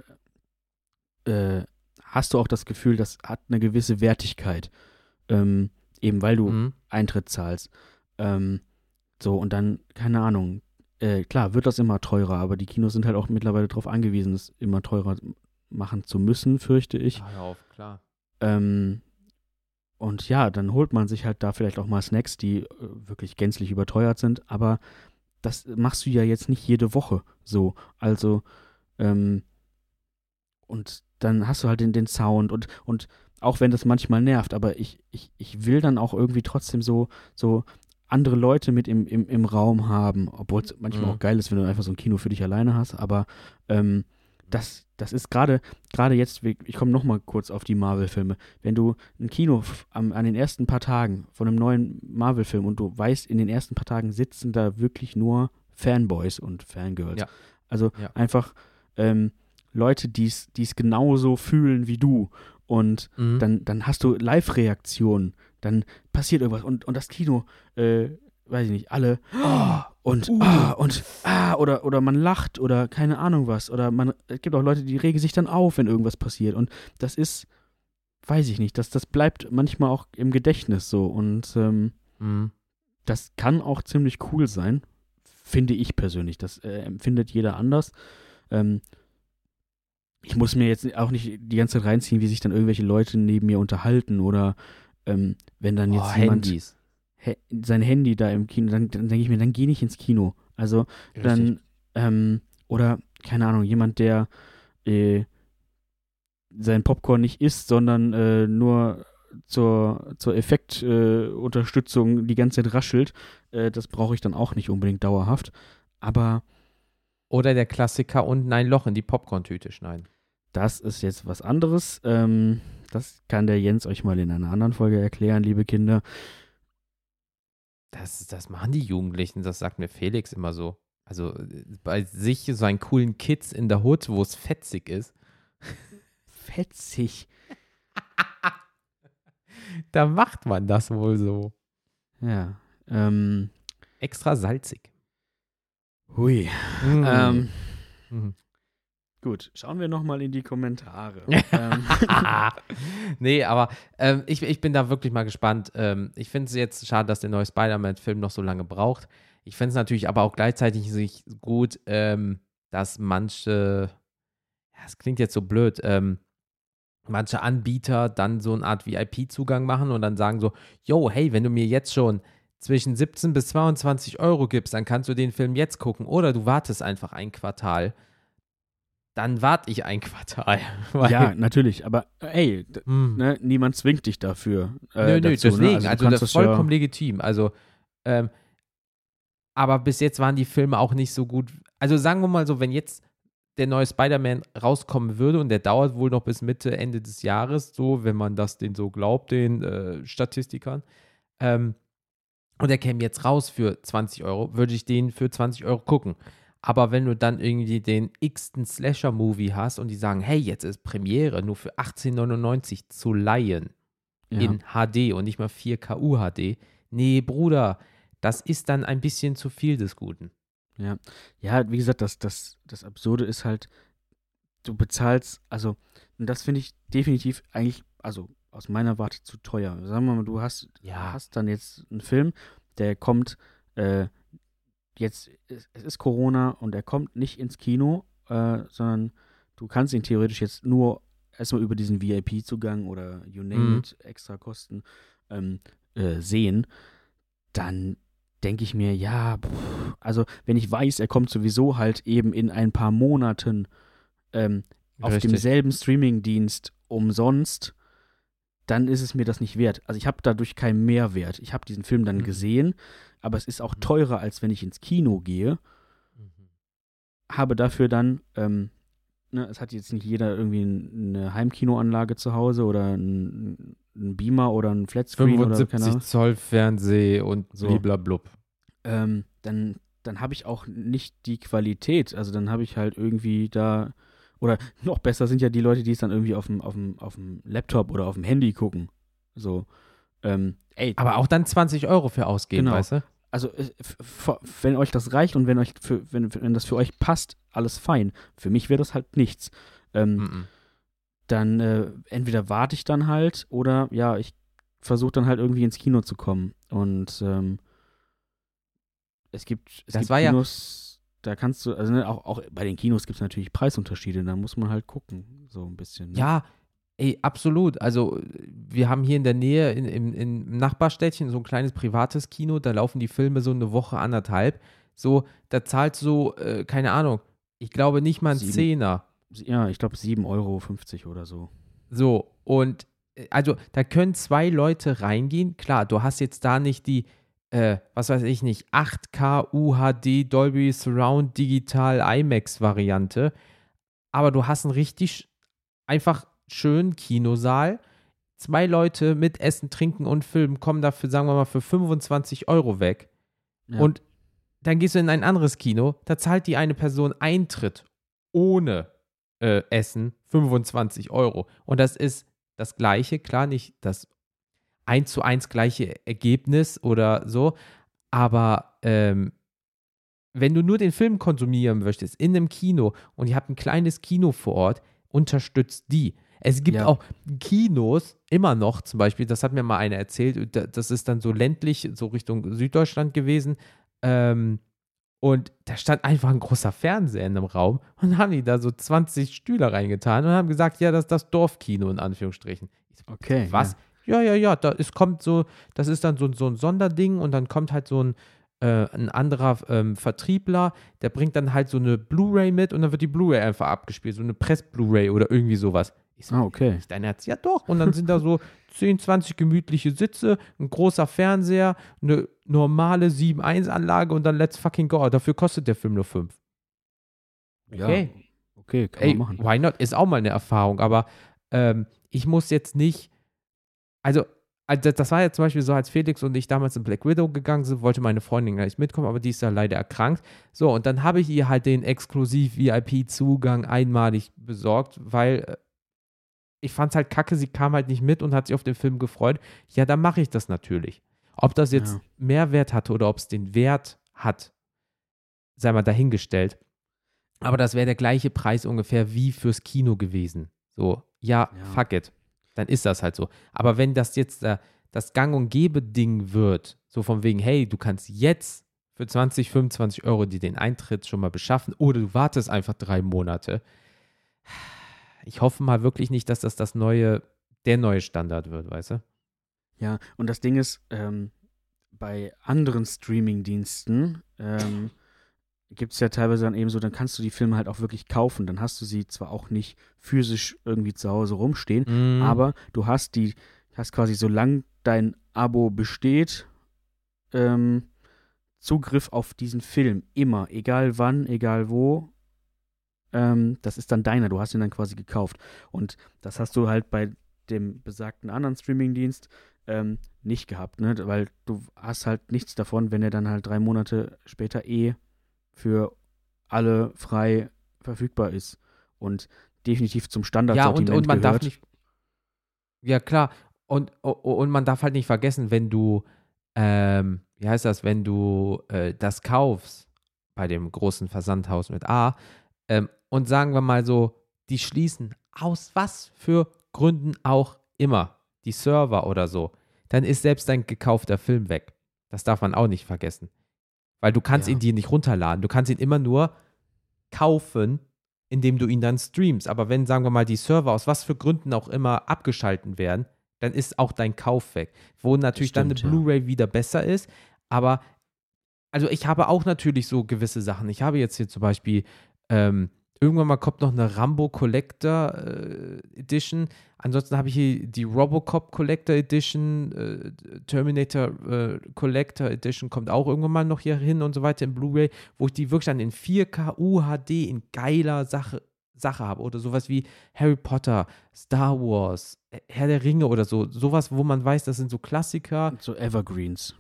hast du auch das Gefühl, das hat eine gewisse Wertigkeit, eben weil du Eintritt zahlst. Und dann, keine Ahnung, klar, wird das immer teurer, aber die Kinos sind halt auch mittlerweile darauf angewiesen, es immer teurer machen zu müssen, fürchte ich. Hör auf, klar. Und ja, dann holt man sich halt da vielleicht auch mal Snacks, die wirklich gänzlich überteuert sind, aber das machst du ja jetzt nicht jede Woche so. Also, und dann hast du halt den Sound und auch wenn das manchmal nervt, aber ich will dann auch irgendwie trotzdem so andere Leute mit im Raum haben, obwohl es manchmal auch geil ist, wenn du einfach so ein Kino für dich alleine hast, aber das ist gerade jetzt, ich komme nochmal kurz auf die Marvel-Filme, wenn du ein Kino an den ersten paar Tagen von einem neuen Marvel-Film und du weißt, in den ersten paar Tagen sitzen da wirklich nur Fanboys und Fangirls. Ja. Also einfach Leute, die es genauso fühlen wie du und dann hast du Live-Reaktionen, dann passiert irgendwas und das Kino, weiß ich nicht, alle oder man lacht oder keine Ahnung was oder es gibt auch Leute, die regen sich dann auf, wenn irgendwas passiert und das ist, weiß ich nicht, das bleibt manchmal auch im Gedächtnis so und das kann auch ziemlich cool sein, finde ich persönlich, das empfindet jeder anders. Ich muss mir jetzt auch nicht die ganze Zeit reinziehen, wie sich dann irgendwelche Leute neben mir unterhalten oder wenn dann jetzt jemand sein Handy da im Kino, dann denke ich mir, dann geh nicht ins Kino. Also dann, oder keine Ahnung, jemand, der sein Popcorn nicht isst, sondern nur zur Effektunterstützung die ganze Zeit raschelt, das brauche ich dann auch nicht unbedingt dauerhaft. Aber oder der Klassiker unten ein Loch in die Popcorn-Tüte schneiden. Das ist jetzt was anderes. Das kann der Jens euch mal in einer anderen Folge erklären, liebe Kinder. Das machen die Jugendlichen, das sagt mir Felix immer so. Also bei sich so einen coolen Kids in der Hood, wo es fetzig ist. Fetzig? Da macht man das wohl so. Ja. Extra salzig. Hui. Gut, schauen wir nochmal in die Kommentare. Nee, aber ich bin da wirklich mal gespannt. Ich finde es jetzt schade, dass der neue Spider-Man-Film noch so lange braucht. Ich finde es natürlich aber auch gleichzeitig sich gut, dass manche, das klingt jetzt so blöd, manche Anbieter dann so eine Art VIP-Zugang machen und dann sagen so, yo, hey, wenn du mir jetzt schon zwischen 17 bis 22 Euro gibst, dann kannst du den Film jetzt gucken oder du wartest einfach ein Quartal. Dann warte ich ein Quartal. Ja, natürlich, aber ey, ne, niemand zwingt dich dafür. Nö, deswegen, ne? Also das ist vollkommen legitim. Also, aber bis jetzt waren die Filme auch nicht so gut. Also sagen wir mal so, wenn jetzt der neue Spider-Man rauskommen würde, und der dauert wohl noch bis Mitte, Ende des Jahres, so, wenn man das denen so glaubt, den Statistikern, und er käme jetzt raus für 20 Euro, würde ich den für 20 Euro gucken. Aber wenn du dann irgendwie den x-ten Slasher-Movie hast und die sagen, hey, jetzt ist Premiere, nur für 18,99 zu leihen, ja, in HD und nicht mal 4K UHD, nee, Bruder, das ist dann ein bisschen zu viel des Guten. Ja, wie gesagt, das Absurde ist halt, du bezahlst, also, und das finde ich definitiv eigentlich, also aus meiner Warte zu teuer. Sagen wir mal, du hast dann jetzt einen Film, der kommt, jetzt, es ist Corona und er kommt nicht ins Kino, sondern du kannst ihn theoretisch jetzt nur erstmal über diesen VIP-Zugang oder you name it, extra Kosten sehen, dann denke ich mir, ja, also wenn ich weiß, er kommt sowieso halt eben in ein paar Monaten auf demselben Streaming-Dienst umsonst, dann ist es mir das nicht wert. Also ich habe dadurch keinen Mehrwert. Ich habe diesen Film dann gesehen, aber es ist auch teurer, als wenn ich ins Kino gehe, habe dafür dann, es hat jetzt nicht jeder irgendwie eine Heimkinoanlage zu Hause oder ein Beamer oder ein Flatscreen oder keine Ahnung. 75 Zoll Fernseh und so. Bliblablub. Dann habe ich auch nicht die Qualität. Also dann habe ich halt irgendwie da, oder noch besser sind ja die Leute, die es dann irgendwie auf dem Laptop oder auf dem Handy gucken. So. Aber auch dann 20 Euro für ausgeben, genau, weißt du? Also wenn euch das reicht und wenn das für euch passt, alles fein. Für mich wäre das halt nichts. Dann entweder warte ich dann halt oder ja, ich versuche dann halt irgendwie ins Kino zu kommen. Und es gibt Kinos, ja, da kannst du, also auch bei den Kinos gibt es natürlich Preisunterschiede, da muss man halt gucken, so ein bisschen. Ne? Ja, ey, absolut. Also wir haben hier in der Nähe im Nachbarstädtchen so ein kleines privates Kino, da laufen die Filme so eine Woche, anderthalb. So, da zahlst du, keine Ahnung, ich glaube nicht mal ein Zehner. Ja, ich glaube 7,50 Euro oder so. So, und also da können 2 Leute reingehen. Klar, du hast jetzt da nicht die, was weiß ich nicht, 8K UHD Dolby Surround Digital IMAX Variante, aber du hast einen richtig einfach schönen Kinosaal. 2 Leute mit Essen, Trinken und Filmen kommen dafür, sagen wir mal, für 25 Euro weg. Ja. Und dann gehst du in ein anderes Kino, da zahlt die eine Person Eintritt ohne Essen 25 Euro. Und das ist das Gleiche, klar, nicht das 1:1 gleiche Ergebnis oder so, aber wenn du nur den Film konsumieren möchtest in einem Kino und ihr habt ein kleines Kino vor Ort, unterstützt die. Es gibt auch Kinos, immer noch zum Beispiel, das hat mir mal einer erzählt, das ist dann so ländlich, so Richtung Süddeutschland gewesen, und da stand einfach ein großer Fernseher in einem Raum und haben die da so 20 Stühle reingetan und haben gesagt, ja, das ist das Dorfkino in Anführungsstrichen. Okay. Was? Ja, das ist dann so ein Sonderding und dann kommt halt so ein anderer Vertriebler, der bringt dann halt so eine Blu-Ray mit und dann wird die Blu-Ray einfach abgespielt, so eine Press-Blu-Ray oder irgendwie sowas. Ich so, okay. Nicht dein Herz? Ja, doch. Und dann sind da so 10, 20 gemütliche Sitze, ein großer Fernseher, eine normale 7:1-Anlage und dann let's fucking go. Dafür kostet der Film nur 5. Okay. Ja, okay, kann man machen. Why not? Ist auch mal eine Erfahrung, aber ich muss jetzt nicht, also das war ja zum Beispiel so, als Felix und ich damals in Black Widow gegangen sind, wollte meine Freundin gar nicht mitkommen, aber die ist ja leider erkrankt. So, und dann habe ich ihr halt den Exklusiv-VIP-Zugang einmalig besorgt, weil ich fand's halt kacke, sie kam halt nicht mit und hat sich auf den Film gefreut. Ja, dann mache ich das natürlich. Ob das jetzt Mehrwert hatte oder ob es den Wert hat, sei mal dahingestellt. Aber das wäre der gleiche Preis ungefähr wie fürs Kino gewesen. So, ja, fuck it. Dann ist das halt so. Aber wenn das jetzt das Gang- und Gäbe-Ding wird, so von wegen, hey, du kannst jetzt für 20, 25 Euro dir den Eintritt schon mal beschaffen oder du wartest einfach 3 Monate. Ich hoffe mal wirklich nicht, dass das der neue Standard wird, weißt du? Ja, und das Ding ist, bei anderen Streaming-Diensten gibt es ja teilweise dann eben so, dann kannst du die Filme halt auch wirklich kaufen. Dann hast du sie zwar auch nicht physisch irgendwie zu Hause rumstehen, aber du hast quasi, solange dein Abo besteht, Zugriff auf diesen Film, immer, egal wann, egal wo, das ist dann deiner, du hast ihn dann quasi gekauft. Und das hast du halt bei dem besagten anderen Streamingdienst nicht gehabt, ne? Weil du hast halt nichts davon, wenn er dann halt 3 Monate später für alle frei verfügbar ist und definitiv zum Standardsortiment gehört. Ja, und man darf nicht, ja klar, und man darf halt nicht vergessen, wenn du das kaufst bei dem großen Versandhaus mit A, und sagen wir mal so, die schließen aus was für Gründen auch immer die Server oder so, dann ist selbst dein gekaufter Film weg. Das darf man auch nicht vergessen. Weil du kannst ihn dir nicht runterladen. Du kannst ihn immer nur kaufen, indem du ihn dann streamst. Aber wenn, sagen wir mal, die Server aus was für Gründen auch immer abgeschalten werden, dann ist auch dein Kauf weg. Wo natürlich dann eine Blu-ray wieder besser ist. Aber, also ich habe auch natürlich so gewisse Sachen. Ich habe jetzt hier zum Beispiel, irgendwann mal kommt noch eine Rambo Collector Edition. Ansonsten habe ich hier die Robocop Collector Edition, Terminator Collector Edition kommt auch irgendwann mal noch hier hin und so weiter in Blu-ray, wo ich die wirklich dann in 4K UHD in geiler Sache habe. Oder sowas wie Harry Potter, Star Wars, Herr der Ringe oder so. Sowas, wo man weiß, das sind so Klassiker. So Evergreens.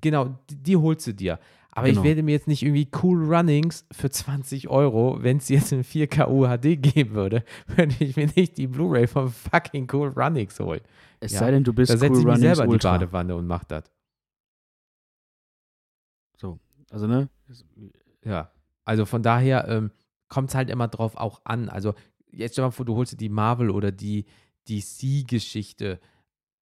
Genau, die holst du dir. Aber genau, ich werde mir jetzt nicht irgendwie Cool Runnings für 20€, wenn es jetzt in 4K UHD geben würde, würde ich mir nicht die Blu-ray von fucking Cool Runnings holen. Es sei denn, du bist Cool Runnings Ultra. Da setze ich mir selber die Badewanne und mach das. So, also ne? Ja, also von daher kommt es halt immer drauf auch an. Also jetzt stell mal vor, du holst dir die Marvel oder die DC-Geschichte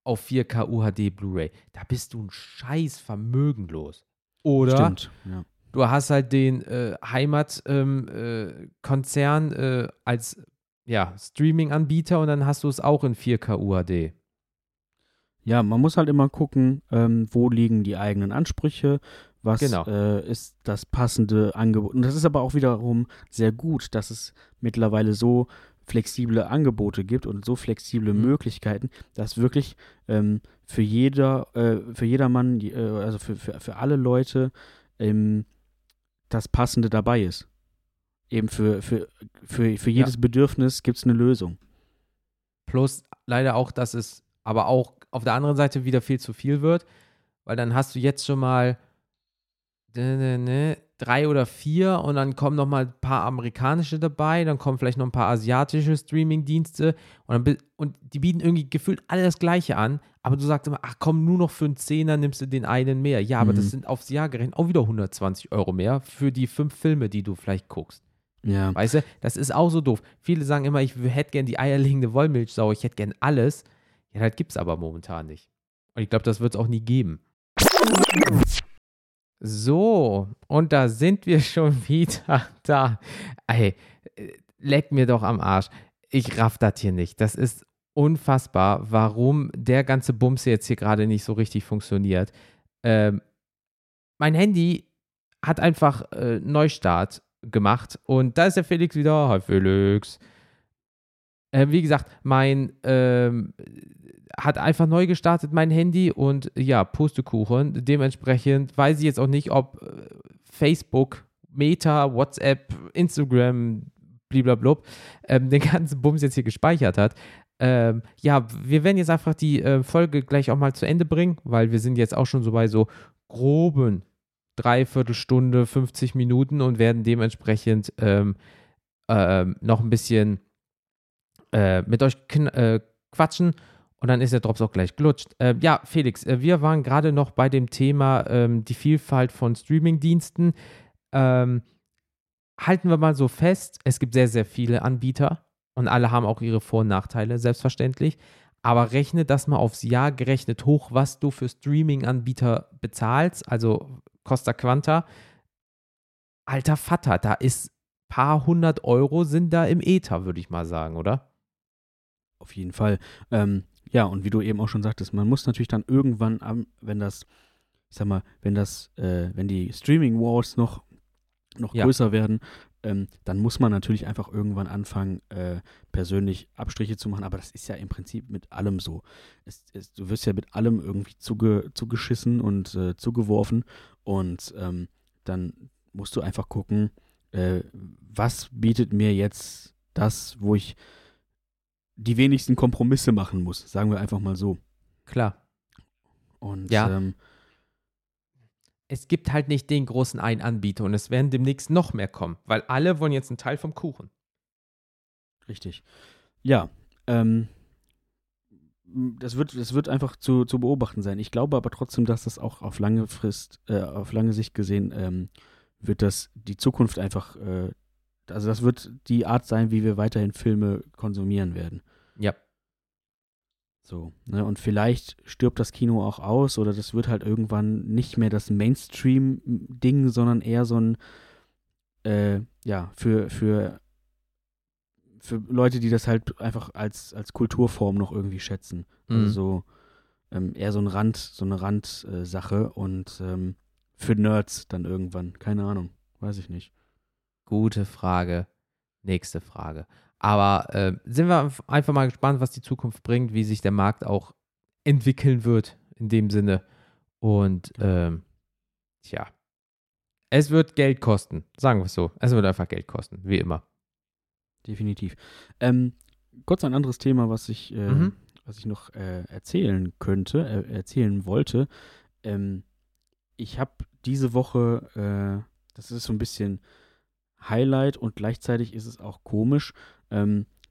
auf 4K UHD Blu-ray. Da bist du ein scheiß Vermögen los. Oder stimmt, ja, du hast halt den Heimatkonzern als Streaming-Anbieter und dann hast du es auch in 4K UHD. Ja, man muss halt immer gucken, wo liegen die eigenen Ansprüche, was ist das passende Angebot. Und das ist aber auch wiederum sehr gut, dass es mittlerweile so flexible Angebote gibt und so flexible Möglichkeiten, dass wirklich für alle Leute das Passende dabei ist. Eben für jedes Bedürfnis gibt es eine Lösung. Plus leider auch, dass es aber auch auf der anderen Seite wieder viel zu viel wird, weil dann hast du jetzt schon mal 3 oder 4 und dann kommen noch mal ein paar amerikanische dabei, dann kommen vielleicht noch ein paar asiatische Streaming-Dienste und die bieten irgendwie gefühlt alle das Gleiche an, aber du sagst immer, ach komm, nur noch für einen 10er nimmst du den einen mehr. Ja, aber das sind aufs Jahr gerechnet auch wieder 120€ mehr für die 5 Filme, die du vielleicht guckst. Ja. Weißt du, das ist auch so doof. Viele sagen immer, ich hätte gern die eierlegende Wollmilchsau, ich hätte gern alles. Ja, das gibt's aber momentan nicht. Und ich glaube, das wird es auch nie geben. So, und da sind wir schon wieder da. Ey, leck mir doch am Arsch. Ich raff das hier nicht. Das ist unfassbar, warum der ganze Bums jetzt hier gerade nicht so richtig funktioniert. Mein Handy hat einfach Neustart gemacht und da ist der Felix wieder. Hi Felix. Wie gesagt, hat einfach neu gestartet, mein Handy, und ja, Pustekuchen. Dementsprechend weiß ich jetzt auch nicht, ob Facebook, Meta, WhatsApp, Instagram, bliblablub, den ganzen Bums jetzt hier gespeichert hat. Wir werden jetzt einfach die Folge gleich auch mal zu Ende bringen, weil wir sind jetzt auch schon so bei so groben 3/4 Stunde, 50 Minuten und werden dementsprechend noch ein bisschen mit euch quatschen. Und dann ist der Drops auch gleich glutscht. Felix, wir waren gerade noch bei dem Thema die Vielfalt von Streamingdiensten. Halten wir mal so fest, es gibt sehr, sehr viele Anbieter und alle haben auch ihre Vor- und Nachteile, selbstverständlich. Aber rechne das mal aufs Jahr gerechnet hoch, was du für Streaming-Anbieter bezahlst, also Costa Quanta. Alter Vater, da ist paar 100€ sind da im Äther, würde ich mal sagen, oder? Auf jeden Fall. Ja, und wie du eben auch schon sagtest, man muss natürlich dann irgendwann, wenn die Streaming Wars noch noch größer werden, dann muss man natürlich einfach irgendwann anfangen, persönlich Abstriche zu machen. Aber das ist ja im Prinzip mit allem so. Du wirst ja mit allem irgendwie zugeschissen und zugeworfen. Und dann musst du einfach gucken, was bietet mir jetzt das, wo ich die wenigsten Kompromisse machen muss. Sagen wir einfach mal so. Klar. Und es gibt halt nicht den großen einen Anbieter und es werden demnächst noch mehr kommen, weil alle wollen jetzt einen Teil vom Kuchen. Richtig. Ja, das wird einfach zu beobachten sein. Ich glaube aber trotzdem, dass das auch auf lange Sicht gesehen, wird das die Zukunft einfach, also das wird die Art sein, wie wir weiterhin Filme konsumieren werden. Ja. So, ne? Und vielleicht stirbt das Kino auch aus oder das wird halt irgendwann nicht mehr das Mainstream-Ding, sondern eher so ein, für Leute, die das halt einfach als Kulturform noch irgendwie schätzen. Mhm. Also eher so eine Randsache und für Nerds dann irgendwann. Keine Ahnung, weiß ich nicht. Gute Frage. Nächste Frage. Aber sind wir einfach mal gespannt, was die Zukunft bringt, wie sich der Markt auch entwickeln wird in dem Sinne. Und es wird Geld kosten, sagen wir es so. Es wird einfach Geld kosten, wie immer. Definitiv. Kurz ein anderes Thema, was ich noch erzählen wollte. Ich habe diese Woche, das ist so ein bisschen Highlight und gleichzeitig ist es auch komisch,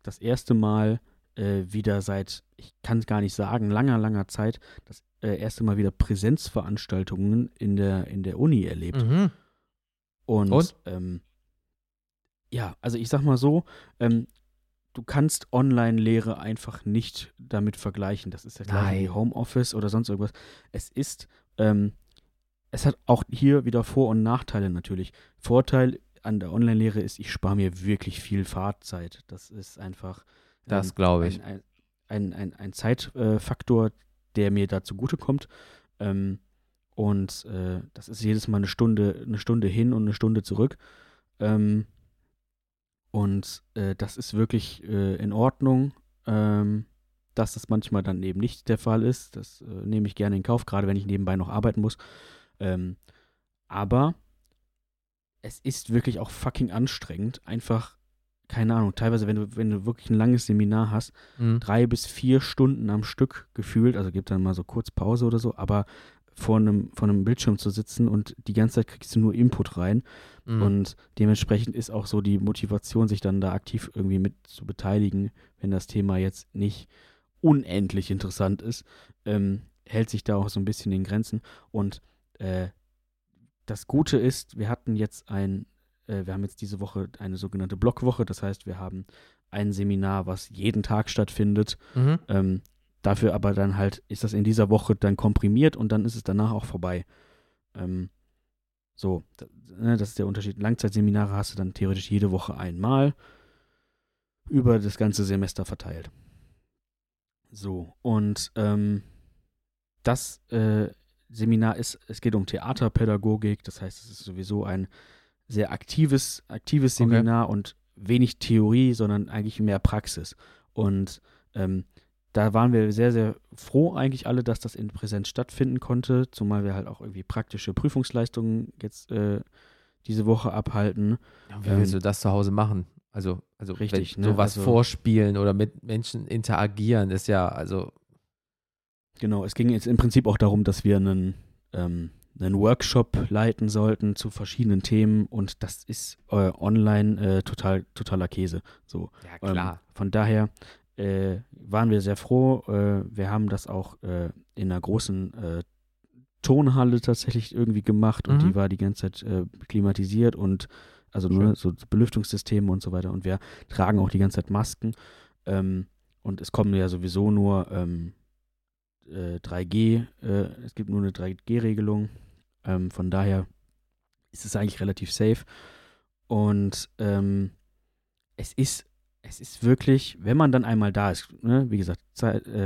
das erste Mal wieder seit, ich kann es gar nicht sagen, langer Zeit, das erste Mal wieder Präsenzveranstaltungen in der Uni erlebt. Mhm. Und? Also ich sag mal so, du kannst Online-Lehre einfach nicht damit vergleichen. Das ist ja klar wie Homeoffice oder sonst irgendwas. Es hat auch hier wieder Vor- und Nachteile natürlich. Vorteil an der Online-Lehre ist, ich spare mir wirklich viel Fahrtzeit. Das ist einfach das glaube ich. Ein Zeitfaktor, der mir da zugutekommt. Und das ist jedes Mal eine Stunde hin und eine Stunde zurück. Und das ist wirklich in Ordnung, dass das manchmal dann eben nicht der Fall ist. Das nehme ich gerne in Kauf, gerade wenn ich nebenbei noch arbeiten muss. Aber es ist wirklich auch fucking anstrengend, einfach, keine Ahnung, teilweise, wenn du wirklich ein langes Seminar hast, 3 bis 4 Stunden am Stück gefühlt, also gibt dann mal so kurz Pause oder so, aber vor einem Bildschirm zu sitzen und die ganze Zeit kriegst du nur Input rein und dementsprechend ist auch so die Motivation, sich dann da aktiv irgendwie mit zu beteiligen, wenn das Thema jetzt nicht unendlich interessant ist, hält sich da auch so ein bisschen in Grenzen und das Gute ist, wir haben jetzt diese Woche eine sogenannte Blockwoche, das heißt, wir haben ein Seminar, was jeden Tag stattfindet. Mhm. Dafür aber dann halt ist das in dieser Woche dann komprimiert und dann ist es danach auch vorbei. Das ist der Unterschied. Langzeitseminare hast du dann theoretisch jede Woche einmal über das ganze Semester verteilt. So, und das Seminar ist, es geht um Theaterpädagogik, das heißt, es ist sowieso ein sehr aktives Seminar und wenig Theorie, sondern eigentlich mehr Praxis. Und da waren wir sehr, sehr froh eigentlich alle, dass das in Präsenz stattfinden konnte, zumal wir halt auch irgendwie praktische Prüfungsleistungen jetzt diese Woche abhalten. Ja, wie willst du das zu Hause machen? Also richtig, wenn sowas vorspielen oder mit Menschen interagieren, ist ja, also genau, es ging jetzt im Prinzip auch darum, dass wir einen Workshop leiten sollten zu verschiedenen Themen und das ist online totaler Käse. So. Ja, klar. Von daher waren wir sehr froh. Wir haben das auch in einer großen Tonhalle tatsächlich irgendwie gemacht und die war die ganze Zeit klimatisiert und also nur so Belüftungssysteme und so weiter und wir tragen auch die ganze Zeit Masken und es kommen ja sowieso nur 3G, es gibt nur eine 3G-Regelung, von daher ist es eigentlich relativ safe und es ist wirklich, wenn man dann einmal da ist, ne? Wie gesagt,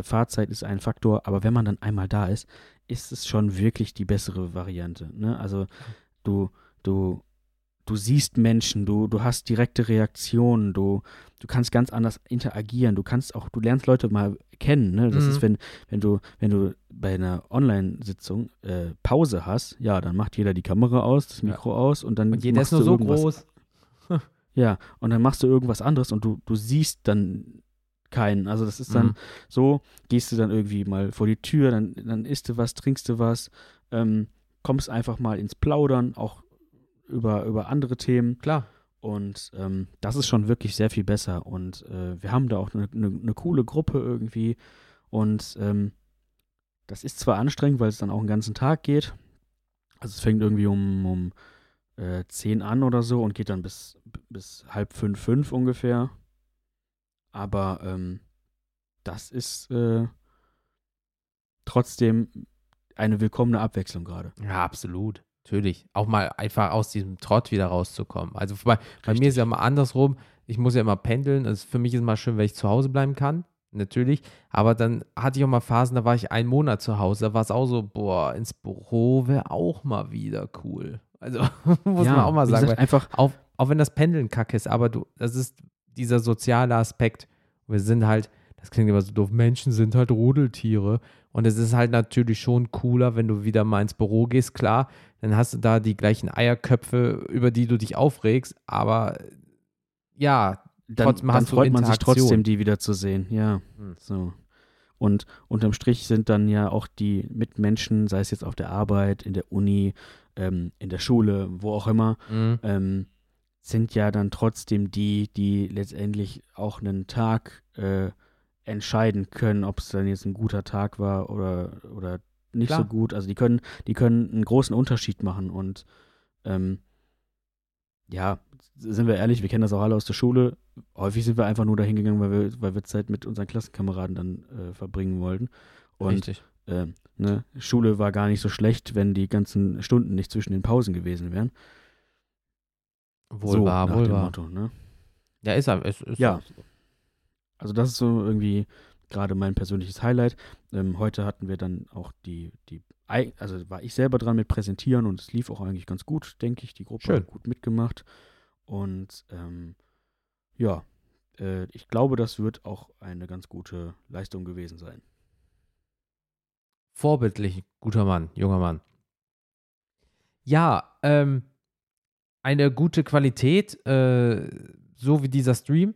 Fahrzeit ist ein Faktor, aber wenn man dann einmal da ist, ist es schon wirklich die bessere Variante, ne? Also du Du siehst Menschen, du hast direkte Reaktionen, du kannst ganz anders interagieren, du lernst Leute mal kennen, ne? Das ist, wenn du bei einer Online-Sitzung Pause hast, ja, dann macht jeder die Kamera aus, das Mikro aus und dann und jeder machst ist nur du so groß. Ja, und dann machst du irgendwas anderes und du siehst dann keinen. Also das ist dann so, gehst du dann irgendwie mal vor die Tür, dann isst du was, trinkst du was, kommst einfach mal ins Plaudern, auch über andere Themen. Klar. Und das ist schon wirklich sehr viel besser. Und wir haben da auch eine coole Gruppe irgendwie. Und das ist zwar anstrengend, weil es dann auch den ganzen Tag geht. Also es fängt irgendwie um 10 an oder so und geht dann bis 4:30, 5 ungefähr. Aber das ist trotzdem eine willkommene Abwechslung gerade. Ja, absolut. Natürlich. Auch mal einfach aus diesem Trott wieder rauszukommen. Also bei mir ist ja mal andersrum. Ich muss ja immer pendeln. Also für mich ist es mal schön, wenn ich zu Hause bleiben kann. Natürlich. Aber dann hatte ich auch mal Phasen, da war ich einen Monat zu Hause. Da war es auch so, boah, ins Büro wäre auch mal wieder cool. Also muss man auch mal sagen. Gesagt, einfach auch wenn das Pendeln kacke ist. Aber das ist dieser soziale Aspekt. Wir sind halt, das klingt immer so doof, Menschen sind halt Rudeltiere. Und es ist halt natürlich schon cooler, wenn du wieder mal ins Büro gehst, klar, dann hast du da die gleichen Eierköpfe, über die du dich aufregst, aber ja, dann freut man sich trotzdem, die wieder zu sehen, ja, so. Und unterm Strich sind dann ja auch die Mitmenschen, sei es jetzt auf der Arbeit, in der Uni, in der Schule, wo auch immer, sind ja dann trotzdem die letztendlich auch einen Tag entscheiden können, ob es dann jetzt ein guter Tag war oder nicht so gut. Also die können einen großen Unterschied machen und sind wir ehrlich, wir kennen das auch alle aus der Schule. Häufig sind wir einfach nur dahin gegangen, weil wir Zeit mit unseren Klassenkameraden dann verbringen wollten. Und, richtig. Schule war gar nicht so schlecht, wenn die ganzen Stunden nicht zwischen den Pausen gewesen wären. Wohl wahr. Motto, ne? Ja, ist er. Ist. Also das ist so irgendwie gerade mein persönliches Highlight. Heute hatten wir dann auch also war ich selber dran mit Präsentieren und es lief auch eigentlich ganz gut, denke ich. Die Gruppe hat gut mitgemacht. Und ich glaube, das wird auch eine ganz gute Leistung gewesen sein. Vorbildlich, guter Mann, junger Mann. Ja, eine gute Qualität, so wie dieser Stream.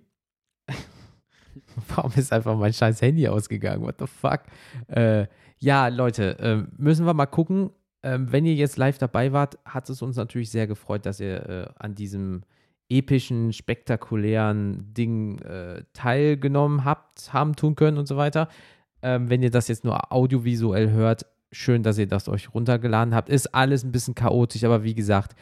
Warum ist einfach mein scheiß Handy ausgegangen? What the fuck? Leute, müssen wir mal gucken. Wenn ihr jetzt live dabei wart, hat es uns natürlich sehr gefreut, dass ihr an diesem epischen, spektakulären Ding teilgenommen habt, haben tun können und so weiter. Wenn ihr das jetzt nur audiovisuell hört, schön, dass ihr das euch runtergeladen habt. Ist alles ein bisschen chaotisch, aber wie gesagt,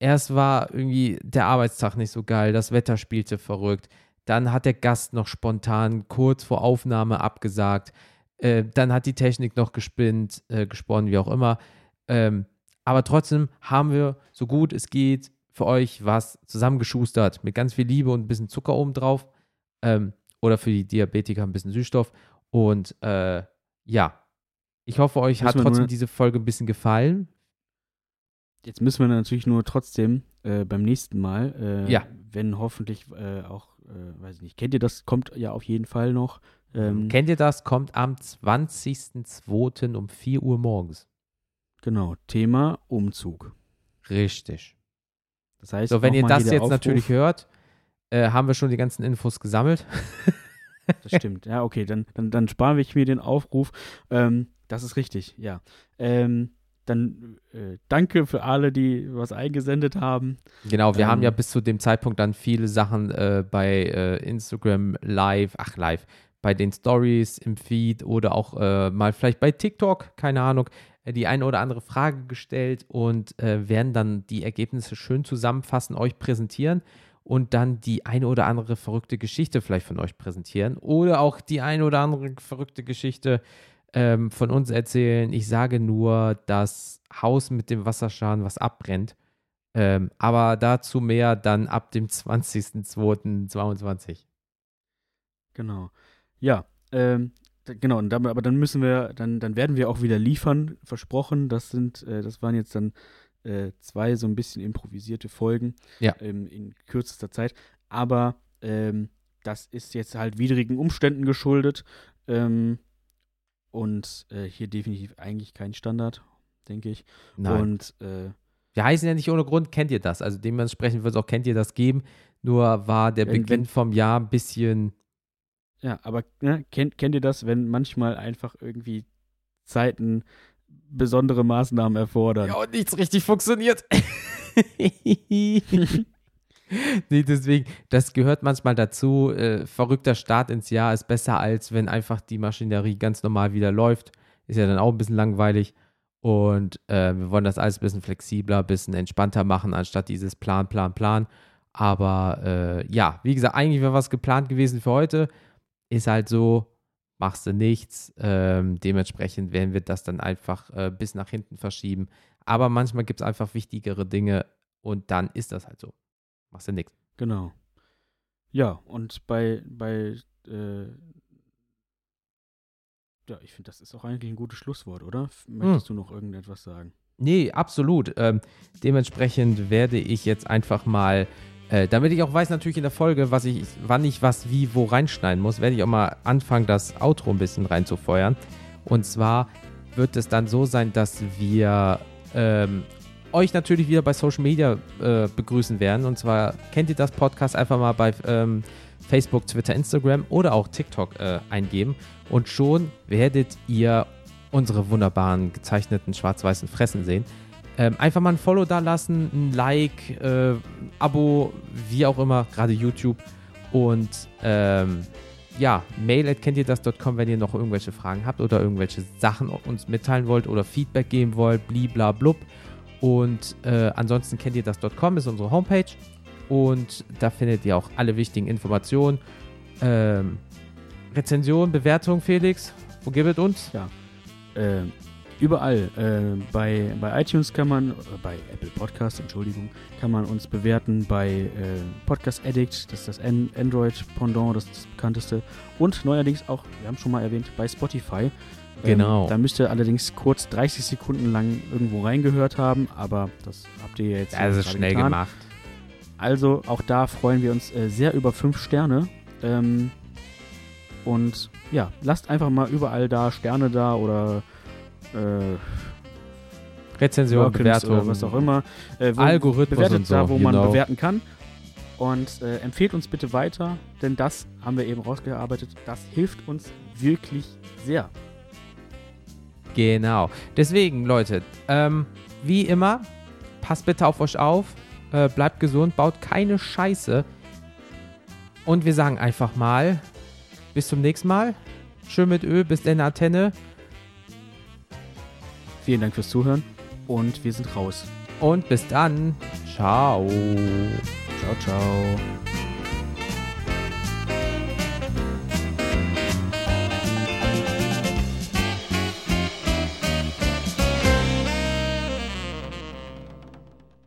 erst war irgendwie der Arbeitstag nicht so geil, das Wetter spielte verrückt. Dann hat der Gast noch spontan kurz vor Aufnahme abgesagt. Dann hat die Technik noch gesponnen, wie auch immer. Aber trotzdem haben wir, so gut es geht, für euch was zusammengeschustert. Mit ganz viel Liebe und ein bisschen Zucker obendrauf. Oder für die Diabetiker ein bisschen Süßstoff. Und ich hoffe, euch hat trotzdem diese Folge ein bisschen gefallen. Jetzt müssen wir natürlich nur trotzdem beim nächsten Mal, wenn hoffentlich auch weiß ich nicht, kennt ihr das? Kommt ja auf jeden Fall noch. Kennt ihr das? Kommt am 20.02. um 4 Uhr morgens. Genau, Thema Umzug. Richtig. Das heißt, so, wenn ihr das jetzt Aufruf natürlich hört, haben wir schon die ganzen Infos gesammelt. Das stimmt, ja, okay, dann spare ich mir den Aufruf. Das ist richtig, ja. Dann danke für alle, die was eingesendet haben. Genau, wir haben ja bis zu dem Zeitpunkt dann viele Sachen bei Instagram live, bei den Stories im Feed oder auch mal vielleicht bei TikTok, keine Ahnung, die eine oder andere Frage gestellt und werden dann die Ergebnisse schön zusammenfassen, euch präsentieren und dann die eine oder andere verrückte Geschichte vielleicht von euch präsentieren oder auch die eine oder andere verrückte Geschichte von uns erzählen. Ich sage nur, das Haus mit dem Wasserschaden, was abbrennt. Aber dazu mehr dann ab dem 20.02.22. Genau. Ja, genau. Aber dann werden wir auch wieder liefern, versprochen. Das waren jetzt dann zwei so ein bisschen improvisierte Folgen in kürzester Zeit. Aber das ist jetzt halt widrigen Umständen geschuldet. Und hier definitiv eigentlich kein Standard, denke ich. Nein. Und wir heißen ja nicht ohne Grund, kennt ihr das? Also dementsprechend wird es auch kennt ihr das geben. Nur war der Beginn vom Jahr ein bisschen. Ja, aber ne, kennt ihr das, wenn manchmal einfach irgendwie Zeiten besondere Maßnahmen erfordern? Ja, und nichts richtig funktioniert. Nee, deswegen, das gehört manchmal dazu. Verrückter Start ins Jahr ist besser, als wenn einfach die Maschinerie ganz normal wieder läuft. Ist ja dann auch ein bisschen langweilig. Und wir wollen das alles ein bisschen flexibler, ein bisschen entspannter machen, anstatt dieses Plan. Aber ja, wie gesagt, eigentlich wäre was geplant gewesen für heute. Ist halt so, machst du nichts. Dementsprechend werden wir das dann einfach bis nach hinten verschieben. Aber manchmal gibt es einfach wichtigere Dinge und dann ist das halt so. Machst du nichts. Genau. Ja, und ich finde, das ist auch eigentlich ein gutes Schlusswort, oder? Möchtest du noch irgendetwas sagen? Nee, absolut. Dementsprechend werde ich jetzt einfach mal, damit ich auch weiß natürlich in der Folge, wann ich was wie wo reinschneiden muss, werde ich auch mal anfangen, das Outro ein bisschen reinzufeuern. Und zwar wird es dann so sein, dass wir euch natürlich wieder bei Social Media begrüßen werden. Und zwar kennt ihr das Podcast einfach mal bei Facebook, Twitter, Instagram oder auch TikTok eingeben. Und schon werdet ihr unsere wunderbaren gezeichneten schwarz-weißen Fressen sehen. Einfach mal ein Follow da lassen, ein Like, ein Abo, wie auch immer, gerade YouTube. Und mail@kenntihrdas.com, wenn ihr noch irgendwelche Fragen habt oder irgendwelche Sachen uns mitteilen wollt oder Feedback geben wollt, bliblablub. Und ansonsten kenntihrdas.com ist unsere Homepage und da findet ihr auch alle wichtigen Informationen. Rezension, Bewertung, Felix, wo gibt es uns? Ja, überall. Bei iTunes kann man, bei Apple Podcasts, kann man uns bewerten, bei Podcast Addict, das ist das Android-Pendant, das ist das bekannteste. Und neuerdings auch, wir haben schon mal erwähnt, bei Spotify. Genau. Da müsst ihr allerdings kurz 30 Sekunden lang irgendwo reingehört haben, aber das habt ihr jetzt also schnell getan. Gemacht. Also auch da freuen wir uns sehr über 5 Sterne. Und ja, lasst einfach mal überall da Sterne da oder Rezension, Workings, Bewertung, oder was auch immer. Algorithmus bewertet und so, da, wo man bewerten kann. Und empfehlt uns bitte weiter, denn das haben wir eben rausgearbeitet. Das hilft uns wirklich sehr. Genau. Deswegen, Leute, wie immer, passt bitte auf euch auf, bleibt gesund, baut keine Scheiße. Und wir sagen einfach mal, bis zum nächsten Mal. Schön mit Öl, bis deine Antenne. Vielen Dank fürs Zuhören und wir sind raus. Und bis dann. Ciao. Ciao, ciao.